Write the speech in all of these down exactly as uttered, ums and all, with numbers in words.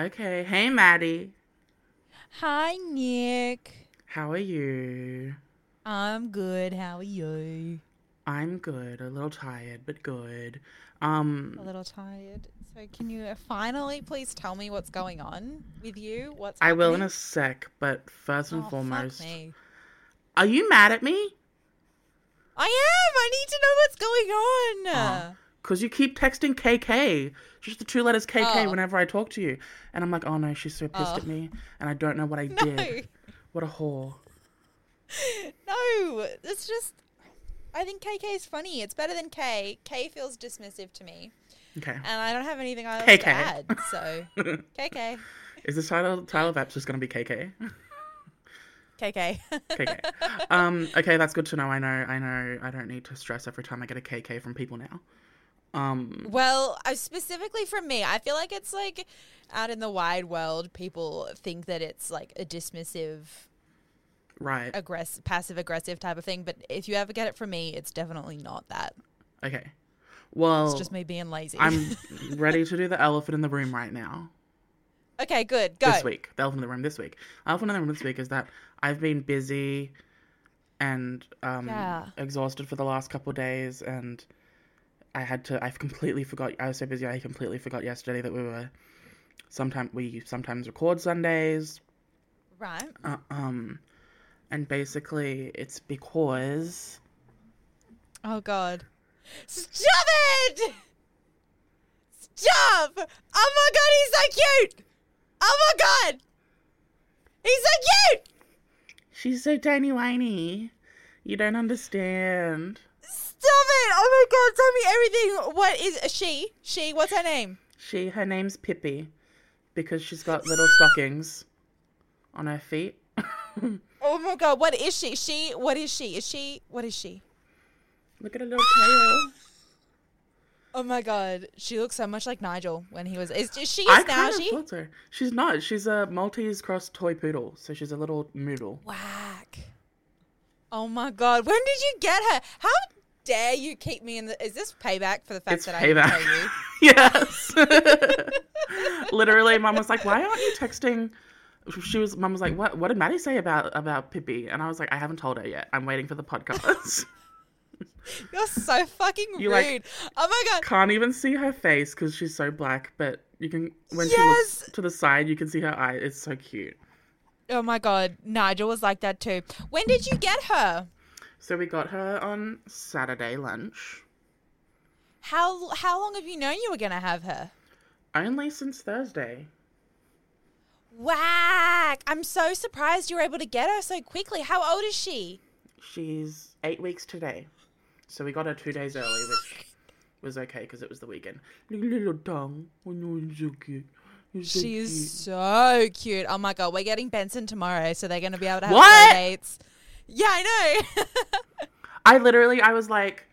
Okay. Hey, Maddie. Hi, Nick. How are you? I'm good. How are you? I'm good. A little tired, but good. Um, a little tired. So can you finally please tell me what's going on with you? What's happening? I will in a sec, but first and oh, foremost, fuck me. Are you mad at me? I am. I need to know what's going on. Oh. Because you keep texting K K, just the two letters K K oh. whenever I talk to you. And I'm like, oh no, she's so pissed oh. at me. And I don't know what I no. did. What a whore. No, it's just, I think K K is funny. It's better than K. K feels dismissive to me. Okay. And I don't have anything else K K. To add, so K K. Is the title, title of apps just going to be K K? K K. K K. Um, okay, that's good to know. I know, I know. I don't need to stress every time I get a K K from people now. Um, well, I, specifically from me, I feel like it's like out in the wide world, people think that it's like a dismissive, right, aggressive, passive aggressive type of thing. But if you ever get it from me, it's definitely not that. Okay, well, it's just me being lazy. I'm ready to do the elephant in the room right now. Okay, good. Go. This week, the elephant in the room. This week, elephant in the room. This week is that I've been busy and um yeah. exhausted for the last couple of days and. I had to, I've completely forgot, I was so busy, I completely forgot yesterday that we were, sometime, we sometimes record Sundays. Right. Uh, um, and basically it's because. Oh God. Stop it! Stop! Oh my God, he's so cute! Oh my God! He's so cute! She's so tiny whiny. You don't understand. Stop it! Oh my God, tell me everything. What is she? She, what's her name? She, her name's Pippi because she's got little stockings on her feet. Oh my God, what is she? She, what is she? Is she, what is she? Look at her little tail. Oh my God, she looks so much like Nigel when he was, is, is she a I kind of thought so. She's not, she's a Maltese cross toy poodle, so she's a little moodle. Whack. Oh my God, when did you get her? How dare you keep me in the... Is this payback for the fact it's that payback. I didn't tell you? Yes. Literally, Mum was like, why aren't you texting... She was... Mum was like, what What did Maddie say about, about Pippi? And I was like, I haven't told her yet. I'm waiting for the podcast. You're so fucking You're rude. Like, oh my God. Can't even see her face because she's so black, but you can... When yes. she looks to the side, you can see her eye. It's so cute. Oh my God. Nigel was like that too. When did you get her? So we got her on Saturday lunch. How how long have you known you were going to have her? Only since Thursday. Whack! I'm so surprised you were able to get her so quickly. How old is she? She's eight weeks today. So we got her two days early, which was okay because it was the weekend. Little tongue. Oh no, it's so cute. So she is cute. So cute. Oh my God, we're getting Benson tomorrow, so they're going to be able to have what? Play dates. Yeah, I know. I literally, I was like,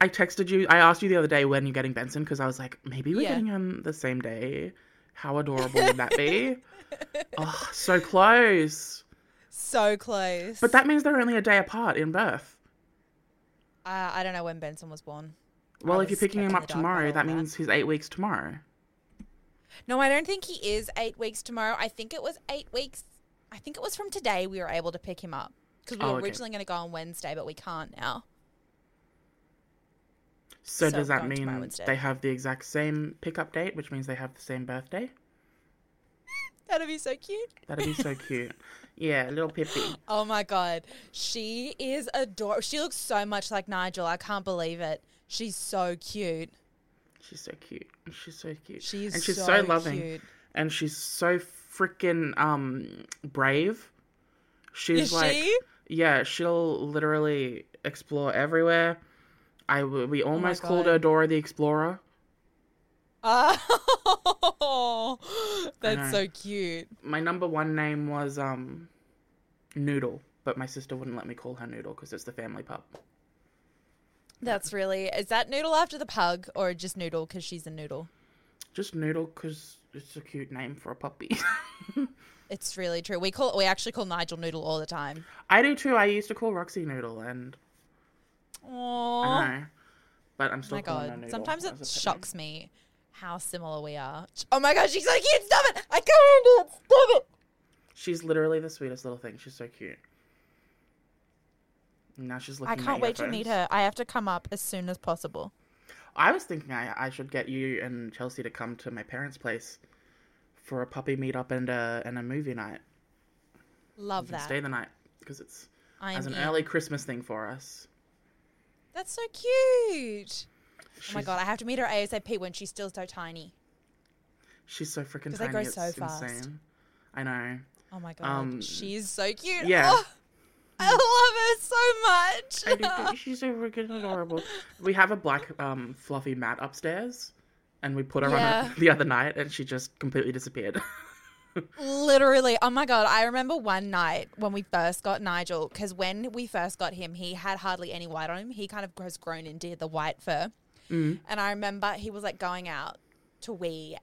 I texted you. I asked you the other day when you're getting Benson because I was like, maybe we're yeah. getting him the same day. How adorable would that be? Oh, so close. So close. But that means they're only a day apart in birth. Uh, I don't know when Benson was born. Well, was if you're picking him up tomorrow, that means he's eight weeks tomorrow. No, I don't think he is eight weeks tomorrow. I think it was eight weeks. I think it was from today we were able to pick him up because we oh, were okay. originally going to go on Wednesday, but we can't now. So, so does that mean they have the exact same pickup date, which means they have the same birthday? That'd be so cute. That'd be so cute. Yeah, little Pippi. Oh my God. She is adorable. She looks so much like Nigel. I can't believe it. She's so cute. She's so cute. She's so cute. She is and she's so, so loving. Cute. And she's so freaking um brave. She's is like she? Yeah, she'll literally explore everywhere. I we almost oh called her Dora the Explorer. Oh, that's so cute. My number one name was um, Noodle, but my sister wouldn't let me call her Noodle because it's the family pub. That's really... Is that Noodle after the pug or just Noodle because she's a noodle? Just Noodle because it's a cute name for a puppy. It's really true. We call we actually call Nigel Noodle all the time. I do too. I used to call Roxy Noodle and... Aww. I know. But I'm still oh calling her Noodle. Sometimes it shocks me how similar we are. Oh my God, she's so cute. Stop it. I can't handle it. Stop it. She's literally the sweetest little thing. She's so cute. Now she's looking at I can't at wait to meet her. I have to come up as soon as possible. I was thinking I, I should get you and Chelsea to come to my parents' place for a puppy meetup and a, and a movie night. Love that. Stay the night because it's I'm as an in. early Christmas thing for us. That's so cute. She's, oh my God, I have to meet her ASAP when she's still so tiny. She's so freaking tiny. Because they grow so it's fast. Insane. I know. Oh my God. Um, she's so cute. Yeah. Oh. I love her so much. I do, she's so freaking adorable. We have a black um, fluffy mat upstairs, and we put her yeah. on a, the other night, and she just completely disappeared. Literally. Oh, my God. I remember one night when we first got Nigel, because when we first got him, he had hardly any white on him. He kind of has grown into the white fur. Mm. And I remember he was, like, going out to wee,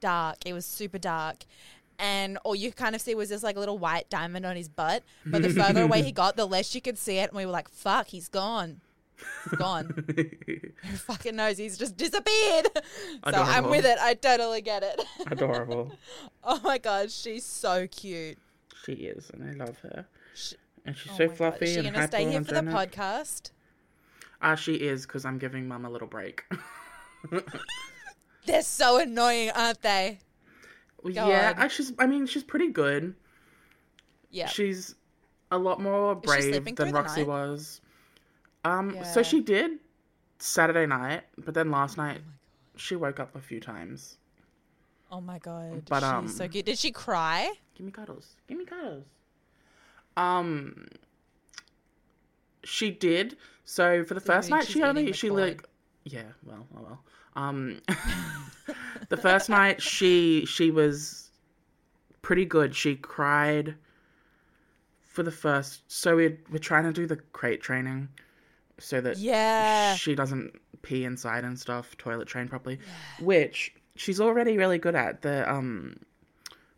dark. It was super dark. And all you kind of see was this, like, little white diamond on his butt. But the further away he got, the less you could see it. And we were like, fuck, he's gone. He's gone. Who fucking knows? He's just disappeared. Adorable. So I'm with it. I totally get it. Adorable. Oh, my God. She's so cute. She is, and I love her. She, and she's oh so fluffy God. Is she and gonna stay here for the podcast? Ah, uh, she is, because I'm giving Mum a little break. They're so annoying, aren't they? Go yeah, I, she's. I mean, she's pretty good. Yeah, she's a lot more brave than Roxy was. Um, yeah. So she did Saturday night, but then last night oh she woke up a few times. Oh my God! But she's um, so cute. Did she cry? Give me cuddles. Give me cuddles. Um, she did. So for the first night, she only she like yeah. Well, oh well. Um, the first night she, she was pretty good. She cried for the first, so we're, we're trying to do the crate training so that yeah. she doesn't pee inside and stuff, toilet train properly, yeah. which she's already really good at. The, um,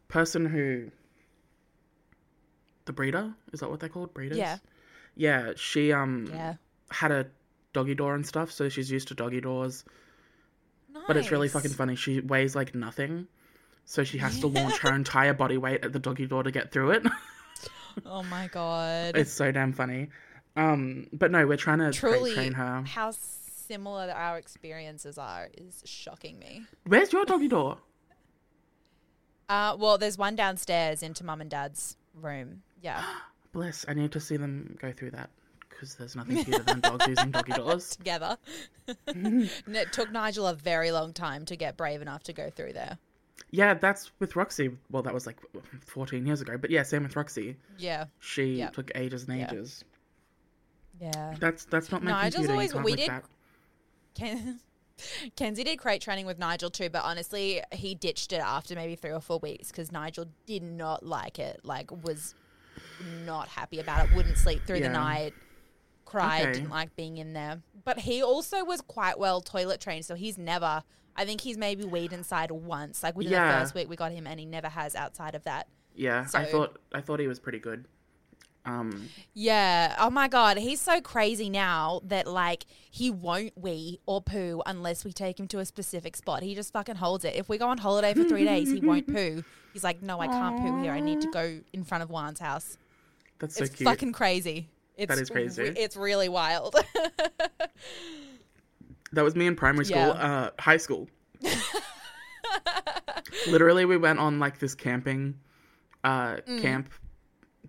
person who, the breeder, is that what they're called? Breeders? Yeah. Yeah. She, um, yeah. had a doggy door and stuff. So she's used to doggy doors. Nice. But it's really fucking funny. She weighs, like, nothing. So she has yeah. to launch her entire body weight at the doggy door to get through it. Oh, my God. It's so damn funny. Um, but, no, we're trying to Truly, train her. How similar our experiences are is shocking me. Where's your doggy door? Uh, well, there's one downstairs into Mum and Dad's room. Yeah. Bliss. I need to see them go through that. Because there's nothing cuter than dogs using doggy doors. Together. And it took Nigel a very long time to get brave enough to go through there. Yeah, that's with Roxy. Well, that was like fourteen years ago. But yeah, same with Roxy. Yeah. She yep. took ages and ages. Yeah. yeah. That's that's not my Nigel's computer. Always, we did, Ken, Kenzie did crate training with Nigel too. But honestly, he ditched it after maybe three or four weeks because Nigel did not like it. Like, was not happy about it. Wouldn't sleep through yeah. the night. Cried, okay. Didn't like being in there. But he also was quite well toilet trained, so he's never, I think he's maybe weed inside once. Like within yeah. the first week we got him and he never has outside of that. Yeah, so, I thought I thought he was pretty good. Um, yeah, oh my God, he's so crazy now that like he won't wee or poo unless we take him to a specific spot. He just fucking holds it. If we go on holiday for three days, he won't poo. He's like, no, I can't poo here. I need to go in front of Juan's house. That's so it's cute. It's fucking crazy. It's, that is crazy. It's really wild. That was me in primary school, yeah. uh, high school. Literally, we went on like this camping uh, mm. camp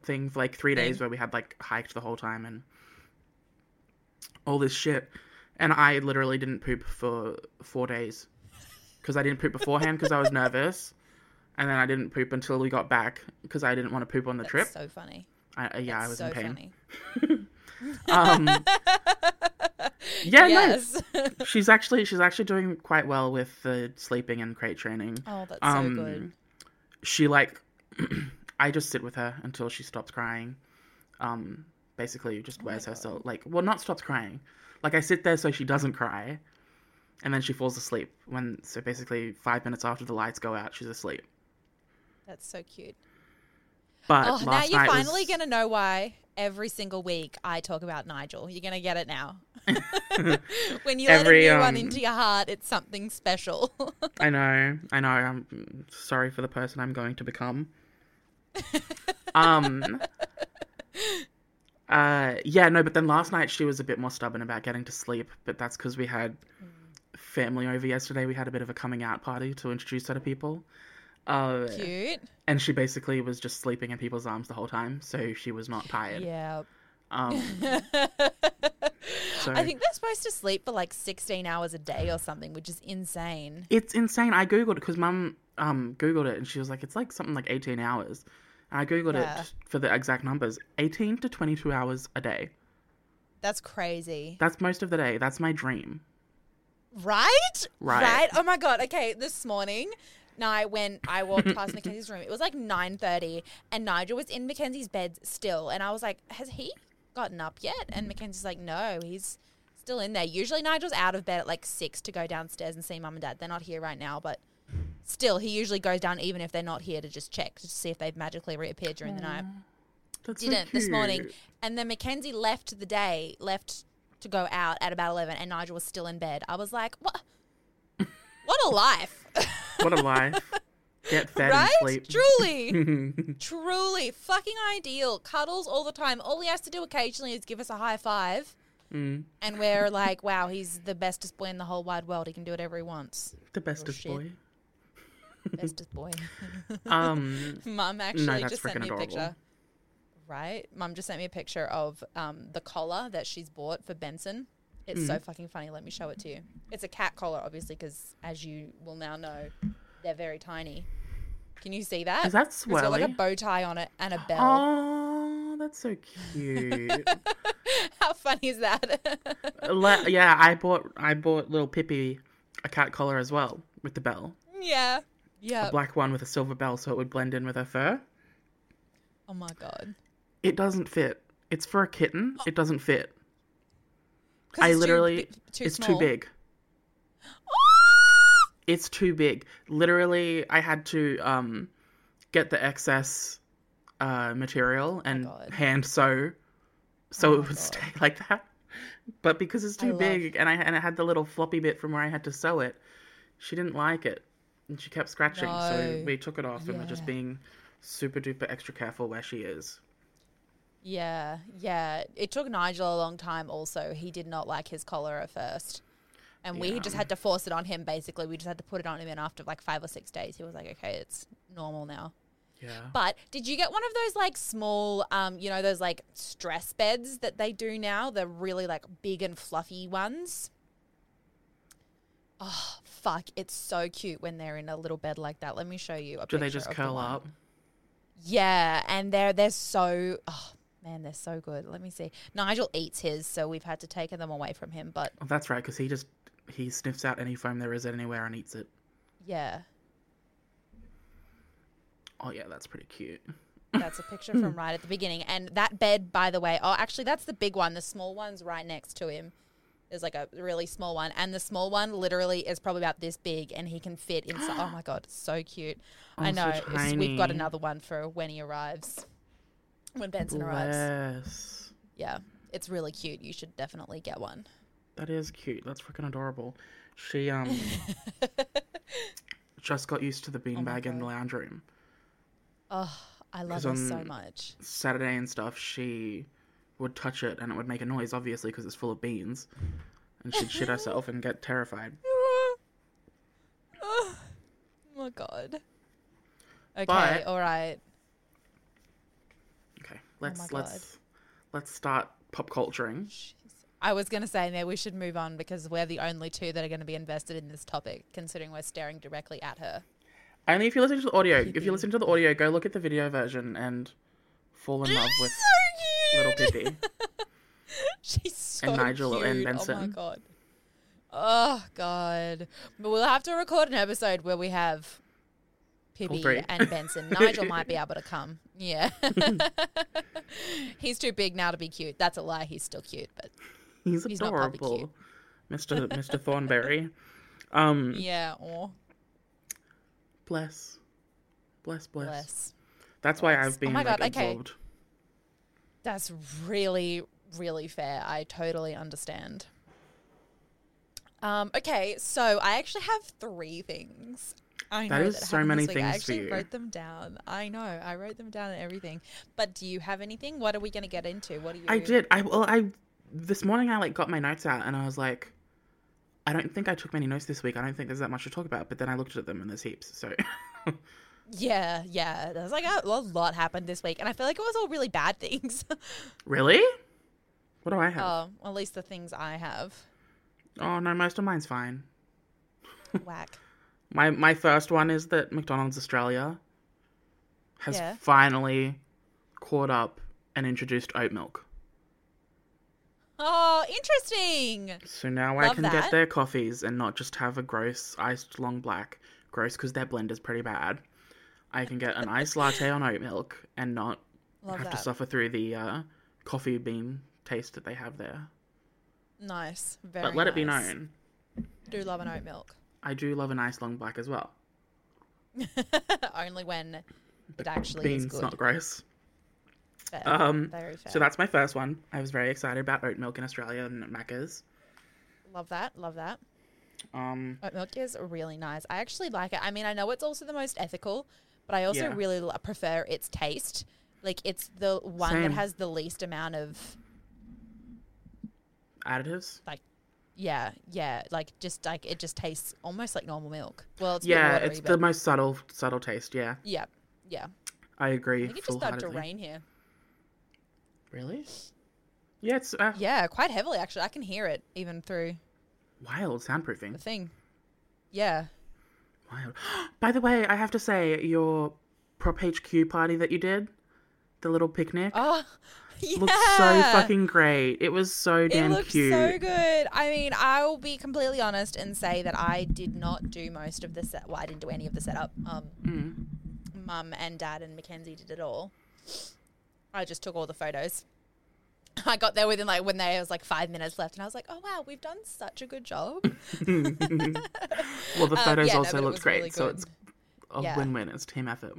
thing for like three days mm. where we had like hiked the whole time and all this shit. And I literally didn't poop for four days because I didn't poop beforehand because I was nervous. And then I didn't poop until we got back because I didn't want to poop on the That's trip. That's so funny. I, yeah, it's I was so in pain. Funny. um, yeah, yes. No, she's actually she's actually doing quite well with the sleeping and crate training. Oh, that's um, so good. She like, I just sit with her until she stops crying. Um, basically, just oh wears herself like well, not stops crying. Like I sit there so she doesn't cry, and then she falls asleep. When so basically five minutes after the lights go out, she's asleep. That's so cute. But oh, now you're finally was... going to know why every single week I talk about Nigel. You're going to get it now. When you every, let a new um... one into your heart, it's something special. I know. I know. I'm sorry for the person I'm going to become. um. Uh. Yeah, no, but then last night she was a bit more stubborn about getting to sleep, but that's because we had mm. family over yesterday. We had a bit of a coming out party to introduce her to people. Uh, Cute. And she basically was just sleeping in people's arms the whole time, so she was not tired. Yeah. Um, so I think they're supposed to sleep for like sixteen hours a day or something, which is insane. It's insane. I Googled it because Mum um, Googled it and she was like, it's like something like eighteen hours. And I Googled yeah. it for the exact numbers, eighteen to twenty-two hours a day. That's crazy. That's most of the day. That's my dream. Right? Right. Right? Oh my God. Okay, this morning... No, I went, I walked past Mackenzie's room. It was like nine thirty and Nigel was in Mackenzie's bed still. And I was like, has he gotten up yet? And Mackenzie's like, no, he's still in there. Usually Nigel's out of bed at like six to go downstairs and see Mum and Dad. They're not here right now, but still he usually goes down even if they're not here to just check to see if they've magically reappeared during Aww. The night. That's Didn't so this morning. And then Mackenzie left the day, left to go out at about eleven and Nigel was still in bed. I was like, what? What a life. What a life. Get fed right? and sleep. Truly. Truly. Fucking ideal. Cuddles all the time. All he has to do occasionally is give us a high five. Mm. And we're like, wow, he's the bestest boy in the whole wide world. He can do whatever he wants. The bestest boy. Bestest boy. um, Mum actually no, just sent me adorable. a picture. Right? Mum just sent me a picture of um, the collar that she's bought for Benson. It's mm. so fucking funny. Let me show it to you. It's a cat collar, obviously, because as you will now know, they're very tiny. Can you see that? Is that swirly? It's got like a bow tie on it and a bell. Oh, that's so cute. How funny is that? Le- yeah, I bought I bought little Pippi a cat collar as well with the bell. Yeah, yeah. A black one with a silver bell, so it would blend in with her fur. Oh my God. It doesn't fit. It's for a kitten. Oh. It doesn't fit. I it's literally, too, too it's small. too big. It's too big. Literally, I had to um, get the excess uh, material and oh hand sew so oh it would God. stay like that. But because it's too I big love... and I and it had the little floppy bit from where I had to sew it, she didn't like it and she kept scratching. No. So we took it off yeah. and we're just being super duper extra careful where she is. Yeah, yeah. It took Nigel a long time also. He did not like his collar at first. And yeah. we just had to force it on him, basically. We just had to put it on him. And after like five or six days, he was like, okay, it's normal now. Yeah. But did you get one of those like small, um, you know, those like stress beds that they do now? The really like big and fluffy ones? Oh, fuck. It's so cute when they're in a little bed like that. Let me show you a picture. Do they just curl up? Yeah. And they're, they're so... Oh, man, they're so good. Let me see. Nigel eats his, so we've had to take them away from him. But oh, that's right, because he just he sniffs out any foam there is anywhere and eats it. Yeah. Oh, yeah, that's pretty cute. That's a picture from right at the beginning. And that bed, by the way, oh, actually, that's the big one. The small one's right next to him. There's like a really small one. And the small one literally is probably about this big, and he can fit inside. Oh, my God, it's so cute. Oh, I know. So we've got another one for when he arrives. When Benson Bless. arrives. Yeah. It's really cute. You should definitely get one. That is cute. That's freaking adorable. She um just got used to the beanbag oh in the lounge room. Oh, I love her so much. Saturday and stuff, she would touch it and it would make a noise, obviously, because it's full of beans. And she'd shit herself and get terrified. Oh, oh my God. Okay, but, all right. Let's oh let's let's start pop culturing. I was going to say maybe we should move on because we're the only two that are going to be invested in this topic, considering we're staring directly at her. Only if you're listening to the audio. If you're listening to the audio, go look at the video version and fall in love with so little Pippi. She's so and Nigel cute. And Benson. Oh my god. Oh god. But we'll have to record an episode where we have Pippi and Benson. Nigel might be able to come. Yeah. He's too big now to be cute. That's a lie. He's still cute, but he's, he's adorable. Not cute. Mister Mister Thornberry. Um, yeah. Aw. Bless. Bless, bless. Bless. That's bless. Why I've been oh like, involved. Okay. That's really, really fair. I totally understand. Um, okay, so I actually have three things. I know that is that so many things. I actually for you. wrote them down. I know. I wrote them down and everything. But do you have anything? What are we going to get into? What are you? I did. I well, I this morning I like got my notes out and I was like, I don't think I took many notes this week. I don't think there's that much to talk about. But then I looked at them and there's heaps. So. yeah, yeah. There's like a, a lot happened this week, and I feel like it was all really bad things. Really? What do I have? Oh, at least the things I have. Oh no, most of mine's fine. Whack. My my first one is that McDonald's Australia has yeah. finally caught up and introduced oat milk. Oh, interesting. So now Love I can that. get their coffees and not just have a gross iced long black. Gross because their blend is pretty bad. I can get an iced latte on oat milk and not Love have that. to suffer through the uh, coffee bean taste that they have there. Nice. Very But let nice. it be known. Do love an oat milk. I do love a nice long black as well. Only when it actually beans, is good. Not gross. Fair. Um, fair. So that's my first one. I was very excited about oat milk in Australia and Macca's. Love that. Love that. Um, oat milk is really nice. I actually like it. I mean, I know it's also the most ethical, but I also yeah. really l- prefer its taste. Like, it's the one Same. that has the least amount of... additives? Like. Yeah, yeah, like just like it just tastes almost like normal milk. Well, it's yeah, watery, it's but... the most subtle, subtle taste. Yeah, yeah, yeah. I agree. I think it just started to rain here. Really? Yeah, it's uh... yeah, quite heavily actually. I can hear it even through. Wild soundproofing. The thing. Yeah. Wild. By the way, I have to say your Prop H Q party that you did, the little picnic. Oh. Yeah. Looks so fucking great. It was so damn it cute. It looked so good. I mean, I'll be completely honest and say that I did not do most of the set. Well, I didn't do any of the setup. Um, mm. Mum and Dad and Mackenzie did it all. I just took all the photos. I got there within like when there was like five minutes left, and I was like, "Oh wow, we've done such a good job." Well, the photos um, yeah, also no, looked great, really so it's a yeah. win-win. It's team effort.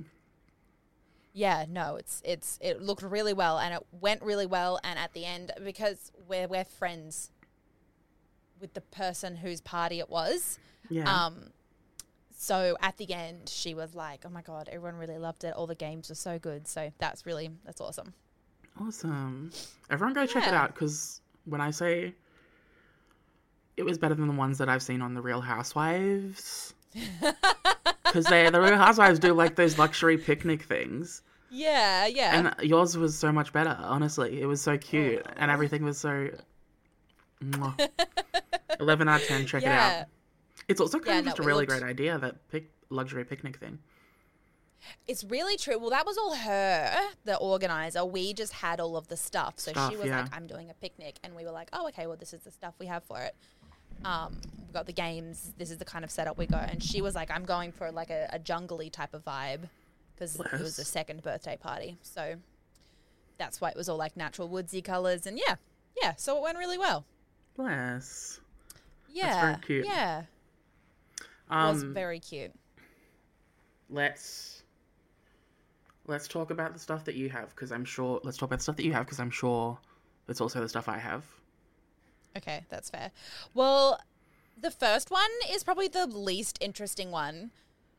Yeah, no, it's it's it looked really well and it went really well, and at the end, because we're we're friends with the person whose party it was. Yeah. Um so at the end she was like, "Oh my god, everyone really loved it. All the games were so good." So that's really that's awesome. Awesome. Everyone go check yeah. it out, cuz when I say it was better than the ones that I've seen on The Real Housewives. Because they, the Real Housewives do, like, those luxury picnic things. Yeah, yeah. And yours was so much better, honestly. It was so cute. Oh. And everything was so... eleven out of ten, check yeah. it out. It's also kind yeah, of just no, a really looked... great idea, that pic- luxury picnic thing. It's really true. Well, that was all her, the organizer. We just had all of the stuff. So stuff, she was yeah. like, "I'm doing a picnic." And we were like, "Oh, okay, well, this is the stuff we have for it. Um, we've got the games, this is the kind of setup we go." And she was like, "I'm going for like a, a jungly type of vibe," because it was the second birthday party. So that's why it was all like natural woodsy colours. And yeah, yeah, so it went really well. Bless. Yeah. That's very cute. Yeah. Um, it was very cute. Let's, let's talk about the stuff that you have, because I'm sure, let's talk about the stuff that you have, because I'm sure it's also the stuff I have. Okay, that's fair. Well, the first one is probably the least interesting one,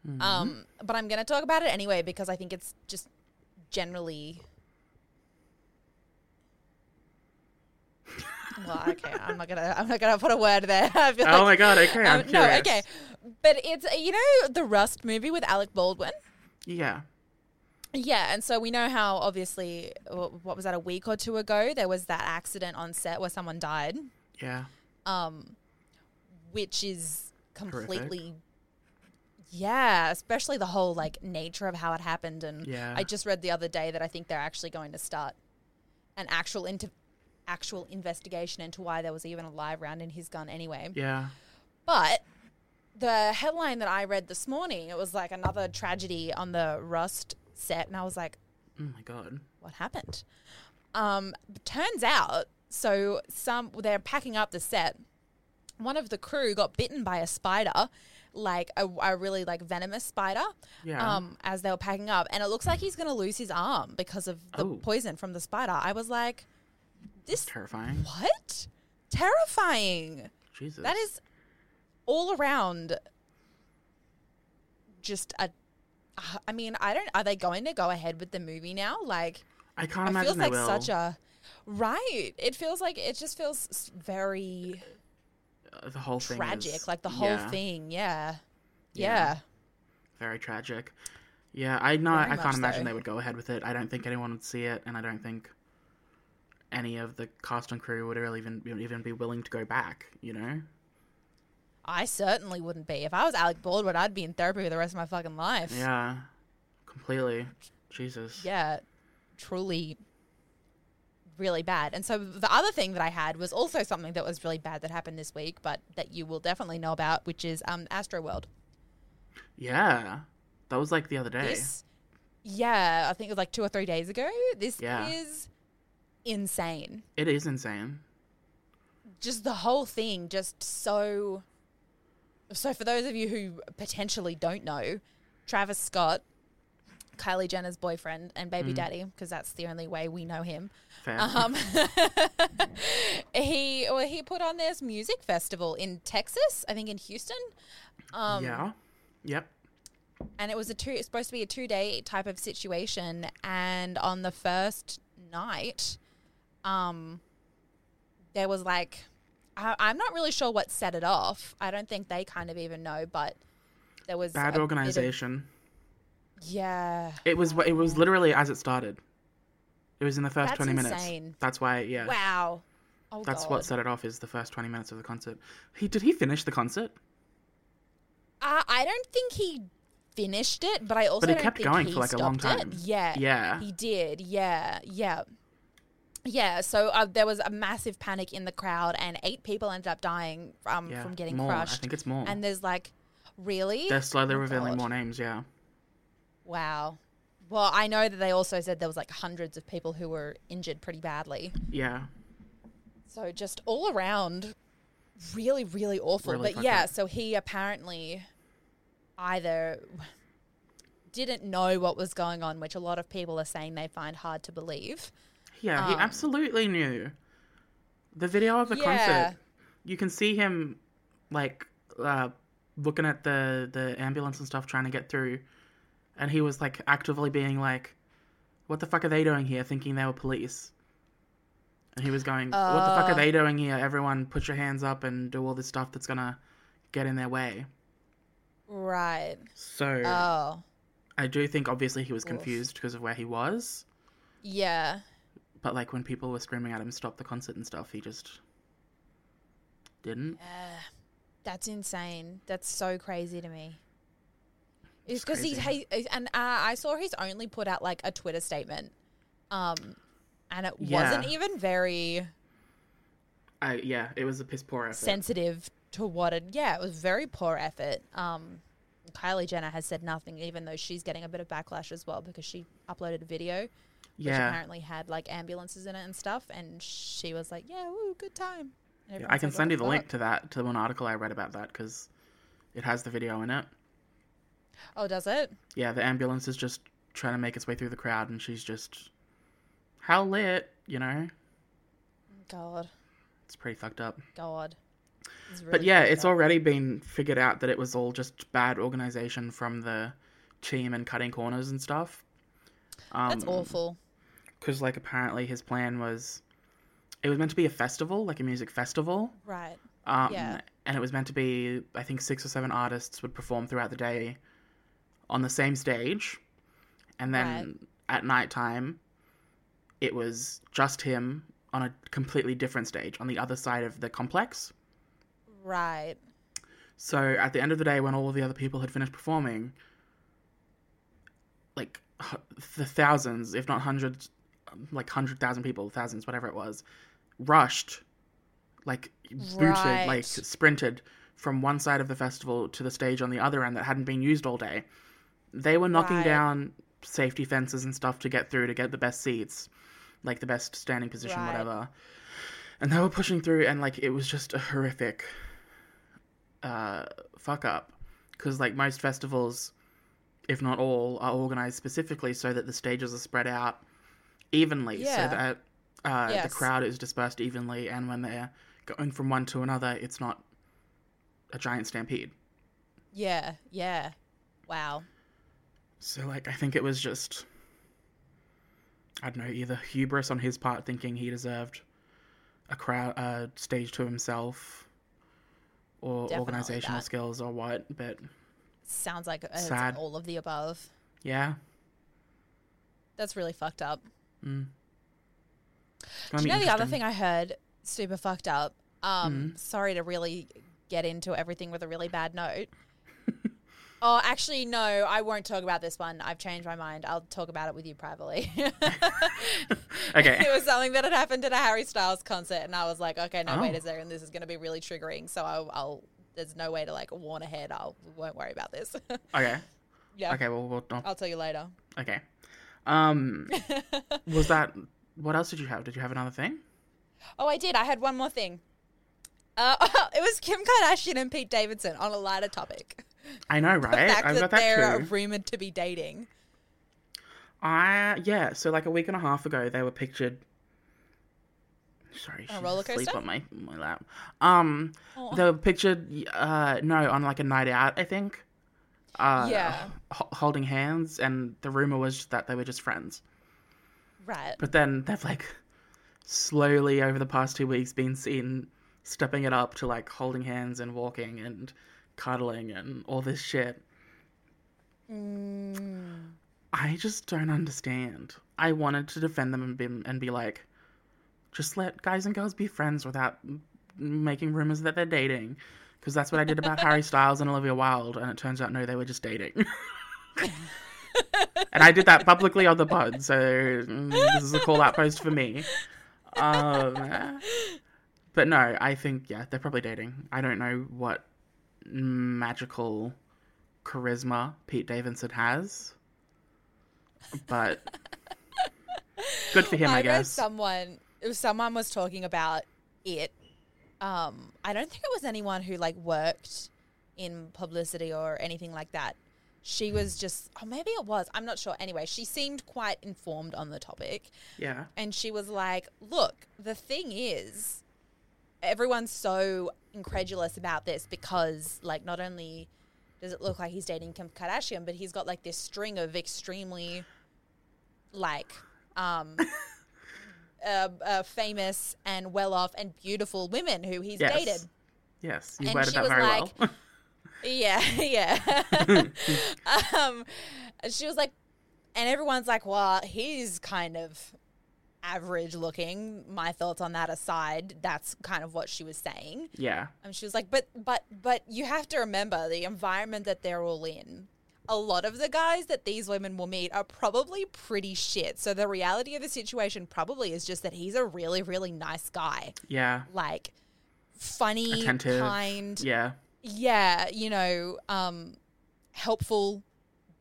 mm-hmm. um, but I'm going to talk about it anyway because I think it's just generally... Well, okay, I'm not gonna, I'm not gonna put a word there. I feel oh like, my god, okay, I'm um, curious. No, okay, but it's, you know, the Rust movie with Alec Baldwin. Yeah. Yeah, and so we know how, obviously, what was that, a week or two ago, there was that accident on set where someone died. Yeah. Um, which is completely, Horrific. Yeah, especially the whole like nature of how it happened. And yeah. I just read the other day that I think they're actually going to start an actual inter- actual investigation into why there was even a live round in his gun anyway. Yeah. But the headline that I read this morning, it was like another tragedy on the Rust set. And I was like, oh my God, what happened? Um, turns out, so some they're packing up the set. One of the crew got bitten by a spider, like a, a really like venomous spider, yeah. um, as they were packing up. And it looks like he's going to lose his arm because of the oh. poison from the spider. I was like, this. Terrifying. What? Terrifying. Jesus. That is all around just a. I mean, I don't. Are they going to go ahead with the movie now? Like, I can't imagine. It feels like they will. Such a. Right. It feels like. It just feels very. The whole thing tragic is, like the whole yeah. thing yeah. yeah yeah very tragic yeah I not very I can't imagine so. They would go ahead with it. I don't think anyone would see it, and I don't think any of the cast and crew would really even even be willing to go back, you know. I certainly wouldn't be. If I was Alec Baldwin, I'd be in therapy for the rest of my fucking life. Yeah, completely. Jesus. Yeah, truly really bad. And so the other thing that I had was also something that was really bad that happened this week, but that you will definitely know about, which is um, Astroworld. Yeah. That was like the other day. This, yeah. I think it was like two or three days ago. This yeah. is insane. It is insane. Just the whole thing, just so... So for those of you who potentially don't know, Travis Scott, Kylie Jenner's boyfriend and baby mm. daddy, because that's the only way we know him. Fair. Um, he well, he put on this music festival in Texas, I think in Houston. Um, yeah. Yep. And it was a two. It's supposed to be a two-day type of situation, and on the first night, um, there was like, I, I'm not really sure what set it off. I don't think they kind of even know, but there was bad organization. Yeah. It was it was literally as it started. It was in the first That's twenty minutes. Insane. That's why yeah. Wow. Oh, That's God. What set it off is the first twenty minutes of the concert. He did he finish the concert? Uh, I don't think he finished it, but I also but it don't kept think going he for like a long time. It. Yeah. Yeah. He did. Yeah. Yeah. Yeah, so uh, there was a massive panic in the crowd and eight people ended up dying um, yeah. from getting more. crushed. I think it's more. And there's like really They're slowly oh, revealing God. more names, yeah. Wow. Well, I know that they also said there was like hundreds of people who were injured pretty badly. Yeah. So just all around really, really awful. Really but yeah, up. So he apparently either didn't know what was going on, which a lot of people are saying they find hard to believe. Yeah, um, he absolutely knew. The video of the yeah. concert, you can see him like uh, looking at the, the ambulance and stuff trying to get through. And he was, like, actively being like, what the fuck are they doing here, thinking they were police? And he was going, what uh, the fuck are they doing here? Everyone put your hands up and do all this stuff that's going to get in their way. Right. So oh. I do think, obviously, he was confused because of where he was. Yeah. But, like, when people were screaming at him, stop the concert and stuff, he just didn't. Yeah. That's insane. That's so crazy to me. It's because he, he and uh, I saw he's only put out like a Twitter statement, um, and it yeah. wasn't even very. Uh, yeah, it was a piss poor effort. Sensitive to what it. Yeah, it was very poor effort. Um, Kylie Jenner has said nothing, even though she's getting a bit of backlash as well because she uploaded a video, yeah. which apparently had like ambulances in it and stuff, and she was like, "Yeah, woo, good time." Yeah, I can like, send you the fuck? link to that to one article I read about that because it has the video in it. Oh, does it? Yeah, the ambulance is just trying to make its way through the crowd, and she's just, how lit, you know? God. It's pretty fucked up. God. Really but yeah, it's up. already been figured out that it was all just bad organization from the team and cutting corners and stuff. Um, That's awful. Because, like, apparently his plan was, it was meant to be a festival, like a music festival. Right. Um, yeah. And it was meant to be, I think, six or seven artists would perform throughout the day on the same stage, and then right. at nighttime, it was just him on a completely different stage on the other side of the complex. Right. So at the end of the day, when all of the other people had finished performing, like the thousands, if not hundreds, like one hundred thousand people, thousands, whatever it was, rushed, like booted, right. like sprinted from one side of the festival to the stage on the other end that hadn't been used all day. They were knocking right. down safety fences and stuff to get through, to get the best seats, like the best standing position, right. whatever. And they were pushing through, and like it was just a horrific uh, fuck up. Because like most festivals, if not all, are organized specifically so that the stages are spread out evenly, yeah. so that uh, yes. the crowd is dispersed evenly, and when they're going from one to another, it's not a giant stampede. Yeah, yeah. Wow. So, like, I think it was just, I don't know, either hubris on his part, thinking he deserved a crowd, a stage to himself, or Definitely organizational that. skills or what, but... Sounds like it's sad. All of the above. Yeah. That's really fucked up. Mm. Do you know the other thing I heard? Super fucked up. Um, mm. Sorry to really get into everything with a really bad note. Oh, actually, no, I won't talk about this one. I've changed my mind. I'll talk about it with you privately. Okay. It was something that had happened at a Harry Styles concert, and I was like, okay, no, oh. wait a second. This is going to be really triggering, so I'll, I'll there's no way to, like, warn ahead. I won't worry about this. Okay. Yeah. Okay, well, we'll I'll... I'll tell you later. Okay. Um, was that – what else did you have? Did you have another thing? Oh, I did. I had one more thing. Uh, it was Kim Kardashian and Pete Davidson on a lighter topic. I know, right? The fact I've that, that they're rumored to be dating. I yeah. So like a week and a half ago, they were pictured. Sorry, on a roller coaster? Sleep on my my lap. Um, Aww. They were pictured. Uh, no, on like a night out, I think. Uh, yeah. H- holding hands, and the rumor was that they were just friends. Right. But then they've like slowly over the past two weeks been seen stepping it up to like holding hands and walking and cuddling and all this shit. Mm. I just don't understand. I wanted to defend them and be, and be like, just let guys and girls be friends without making rumors that they're dating. Because that's what I did about Harry Styles and Olivia Wilde, and it turns out, no, they were just dating. And I did that publicly on the pod, so this is a call-out post for me. Um, but no, I think, yeah, they're probably dating. I don't know what magical charisma Pete Davidson has, but good for him. I, I guess someone it was someone was talking about it. um I don't think it was anyone who like worked in publicity or anything like that. She was just oh maybe it was I'm not sure. Anyway, she seemed quite informed on the topic, yeah and she was like, look, the thing is, everyone's so incredulous about this because, like, not only does it look like he's dating Kim Kardashian, but he's got, like, this string of extremely, like, um, uh, uh, famous and well-off and beautiful women who he's yes. dated. Yes, you worded that very like, well. yeah, yeah. um, she was like, and everyone's like, well, he's kind of average looking. My thoughts on that aside, that's kind of what she was saying. Yeah. And she was like, but but but you have to remember the environment that they're all in. A lot of the guys that these women will meet are probably pretty shit. So the reality of the situation probably is just that he's a really, really nice guy. Yeah. Like funny, attentive, kind. Yeah. Yeah, you know, um, helpful.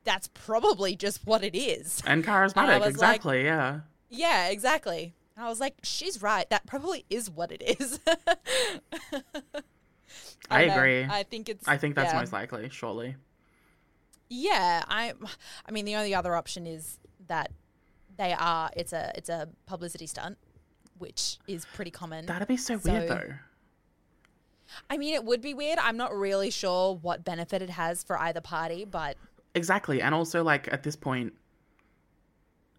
That's probably just what it is. And charismatic, and exactly, like, yeah. Yeah, exactly. I was like, she's right. That probably is what it is. I, I agree. I think it's. I think that's yeah. most likely, surely. Yeah, I. I mean, the only other option is that they are. It's a. It's a publicity stunt, which is pretty common. That'd be so, so weird, though. I mean, it would be weird. I'm not really sure what benefit it has for either party, but exactly, and also like at this point,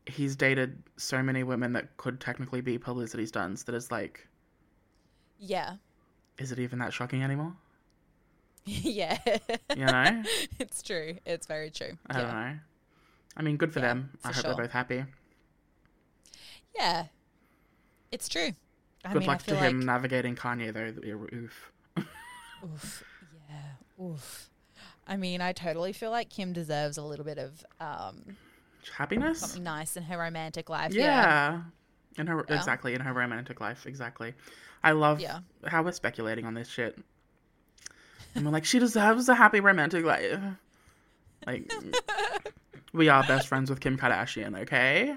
he's dated so many women that could technically be publicity stunts that it's like, yeah, is it even that shocking anymore? yeah. You know? It's true. It's very true. I yeah. don't know. I mean, good for yeah, them. For I hope sure. they're both happy. Yeah. It's true. I good mean, luck I feel to like... him navigating Kanye, though. Oof. Oof. Yeah. Oof. I mean, I totally feel like Kim deserves a little bit of um, happiness, something nice in her romantic life. Yeah, yeah. in her yeah. exactly in her romantic life, exactly. I love yeah. how we're speculating on this shit, and we're like, she deserves a happy romantic life. Like, we are best friends with Kim Kardashian, okay?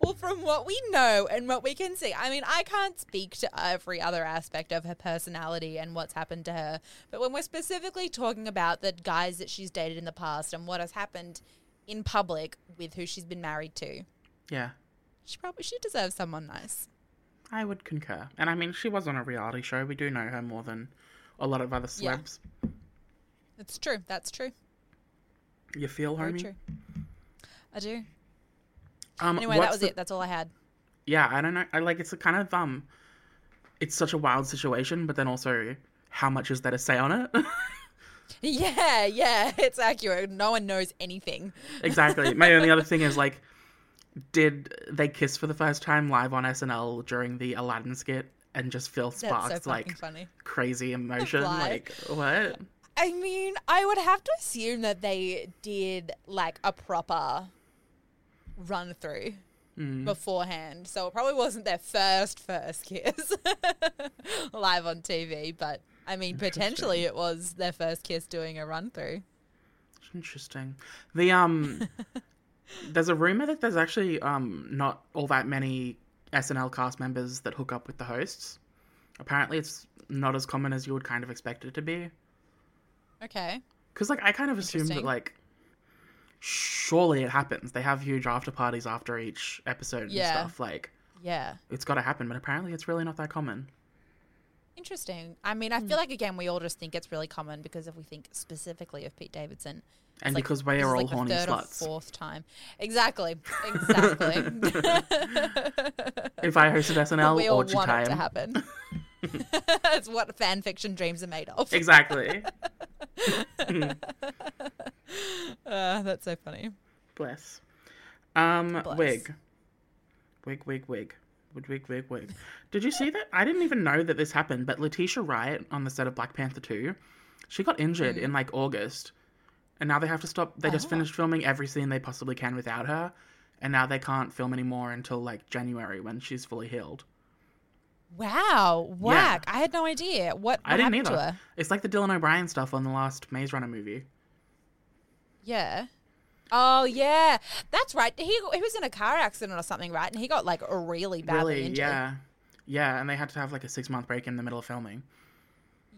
Well, from what we know and what we can see, I mean, I can't speak to every other aspect of her personality and what's happened to her, but when we're specifically talking about the guys that she's dated in the past and what has happened in public with who she's been married to, yeah, she probably she deserves someone nice. I would concur. And I mean, she was on a reality show. We do know her more than a lot of other celebs. Yeah. It's true. That's true. You feel, Very homie? True. I do. Um, anyway, that was the, it. That's all I had. Yeah, I don't know. I like it's a kind of um, it's such a wild situation, but then also, how much is there to say on it? yeah, yeah, it's accurate. No one knows anything. Exactly. My only other thing is like, did they kiss for the first time live on S N L during the Aladdin skit and just Phil sparked so like funny. Crazy emotion? Like what? I mean, I would have to assume that they did like a proper run through mm. beforehand. So it probably wasn't their first, first kiss live on T V. But I mean, potentially it was their first kiss doing a run through. Interesting. The um, there's a rumor that there's actually um not all that many S N L cast members that hook up with the hosts. Apparently it's not as common as you would kind of expect it to be. Okay. Because, like, I kind of assumed that, like, surely it happens. They have huge after parties after each episode yeah. and stuff. Like, yeah, it's got to happen. But apparently it's really not that common. Interesting. I mean, I mm. feel like, again, we all just think it's really common because if we think specifically of Pete Davidson. And like, because we're all like horny the third sluts. Or fourth time. Exactly. Exactly. If I hosted S N L, we all orgy want time. It to happen. That's what fan fiction dreams are made of. Exactly. uh, that's so funny. Bless. Um, Bless. Wig. Wig, wig, wig. Wig, wig, wig, wig. Did you see that? I didn't even know that this happened, but Letitia Wright on the set of Black Panther two, she got injured mm. in like August. And now they have to stop. They oh. just finished filming every scene they possibly can without her. And now they can't film anymore until like January when she's fully healed. Wow, whack. Yeah. I had no idea. What, what I didn't happened either. To her? It's like the Dylan O'Brien stuff on the last Maze Runner movie. Yeah. Oh, yeah. That's right. He he was in a car accident or something, right? And he got, like, really badly really, injured. Yeah. Yeah, and they had to have, like, a six-month break in the middle of filming.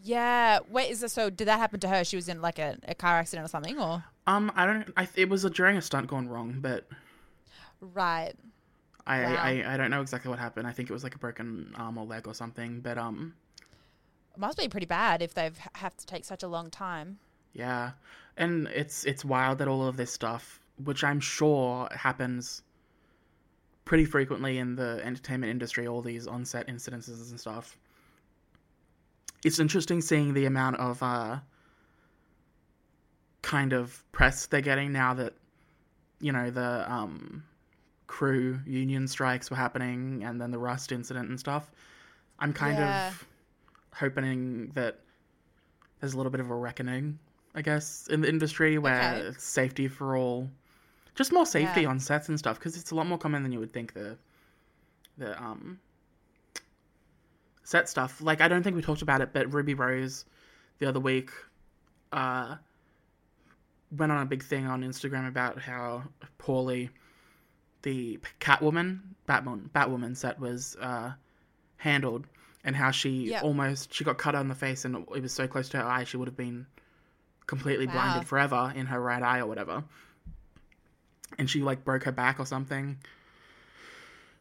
Yeah. Wait, is this, so did that happen to her? She was in, like, a, a car accident or something, or? Um, I don't I, it was a, during a stunt gone wrong, but. Right. I, wow. I, I don't know exactly what happened. I think it was like a broken arm or leg or something. But um, it must be pretty bad if they have to take such a long time. Yeah, and it's it's wild that all of this stuff, which I'm sure happens pretty frequently in the entertainment industry, all these on-set incidences and stuff. It's interesting seeing the amount of uh, kind of press they're getting now that you know the um. crew union strikes were happening and then the Rust incident and stuff. I'm kind yeah. of hoping that there's a little bit of a reckoning, I guess, in the industry where okay. it's safety for all. Just more safety yeah. on sets and stuff because it's a lot more common than you would think, the the um set stuff. Like, I don't think we talked about it, but Ruby Rose the other week uh went on a big thing on Instagram about how poorly the Catwoman, Batwoman, Batwoman set was uh, handled and how she yep. almost, she got cut on the face and it was so close to her eye she would have been completely wow. blinded forever in her right eye or whatever. And she like broke her back or something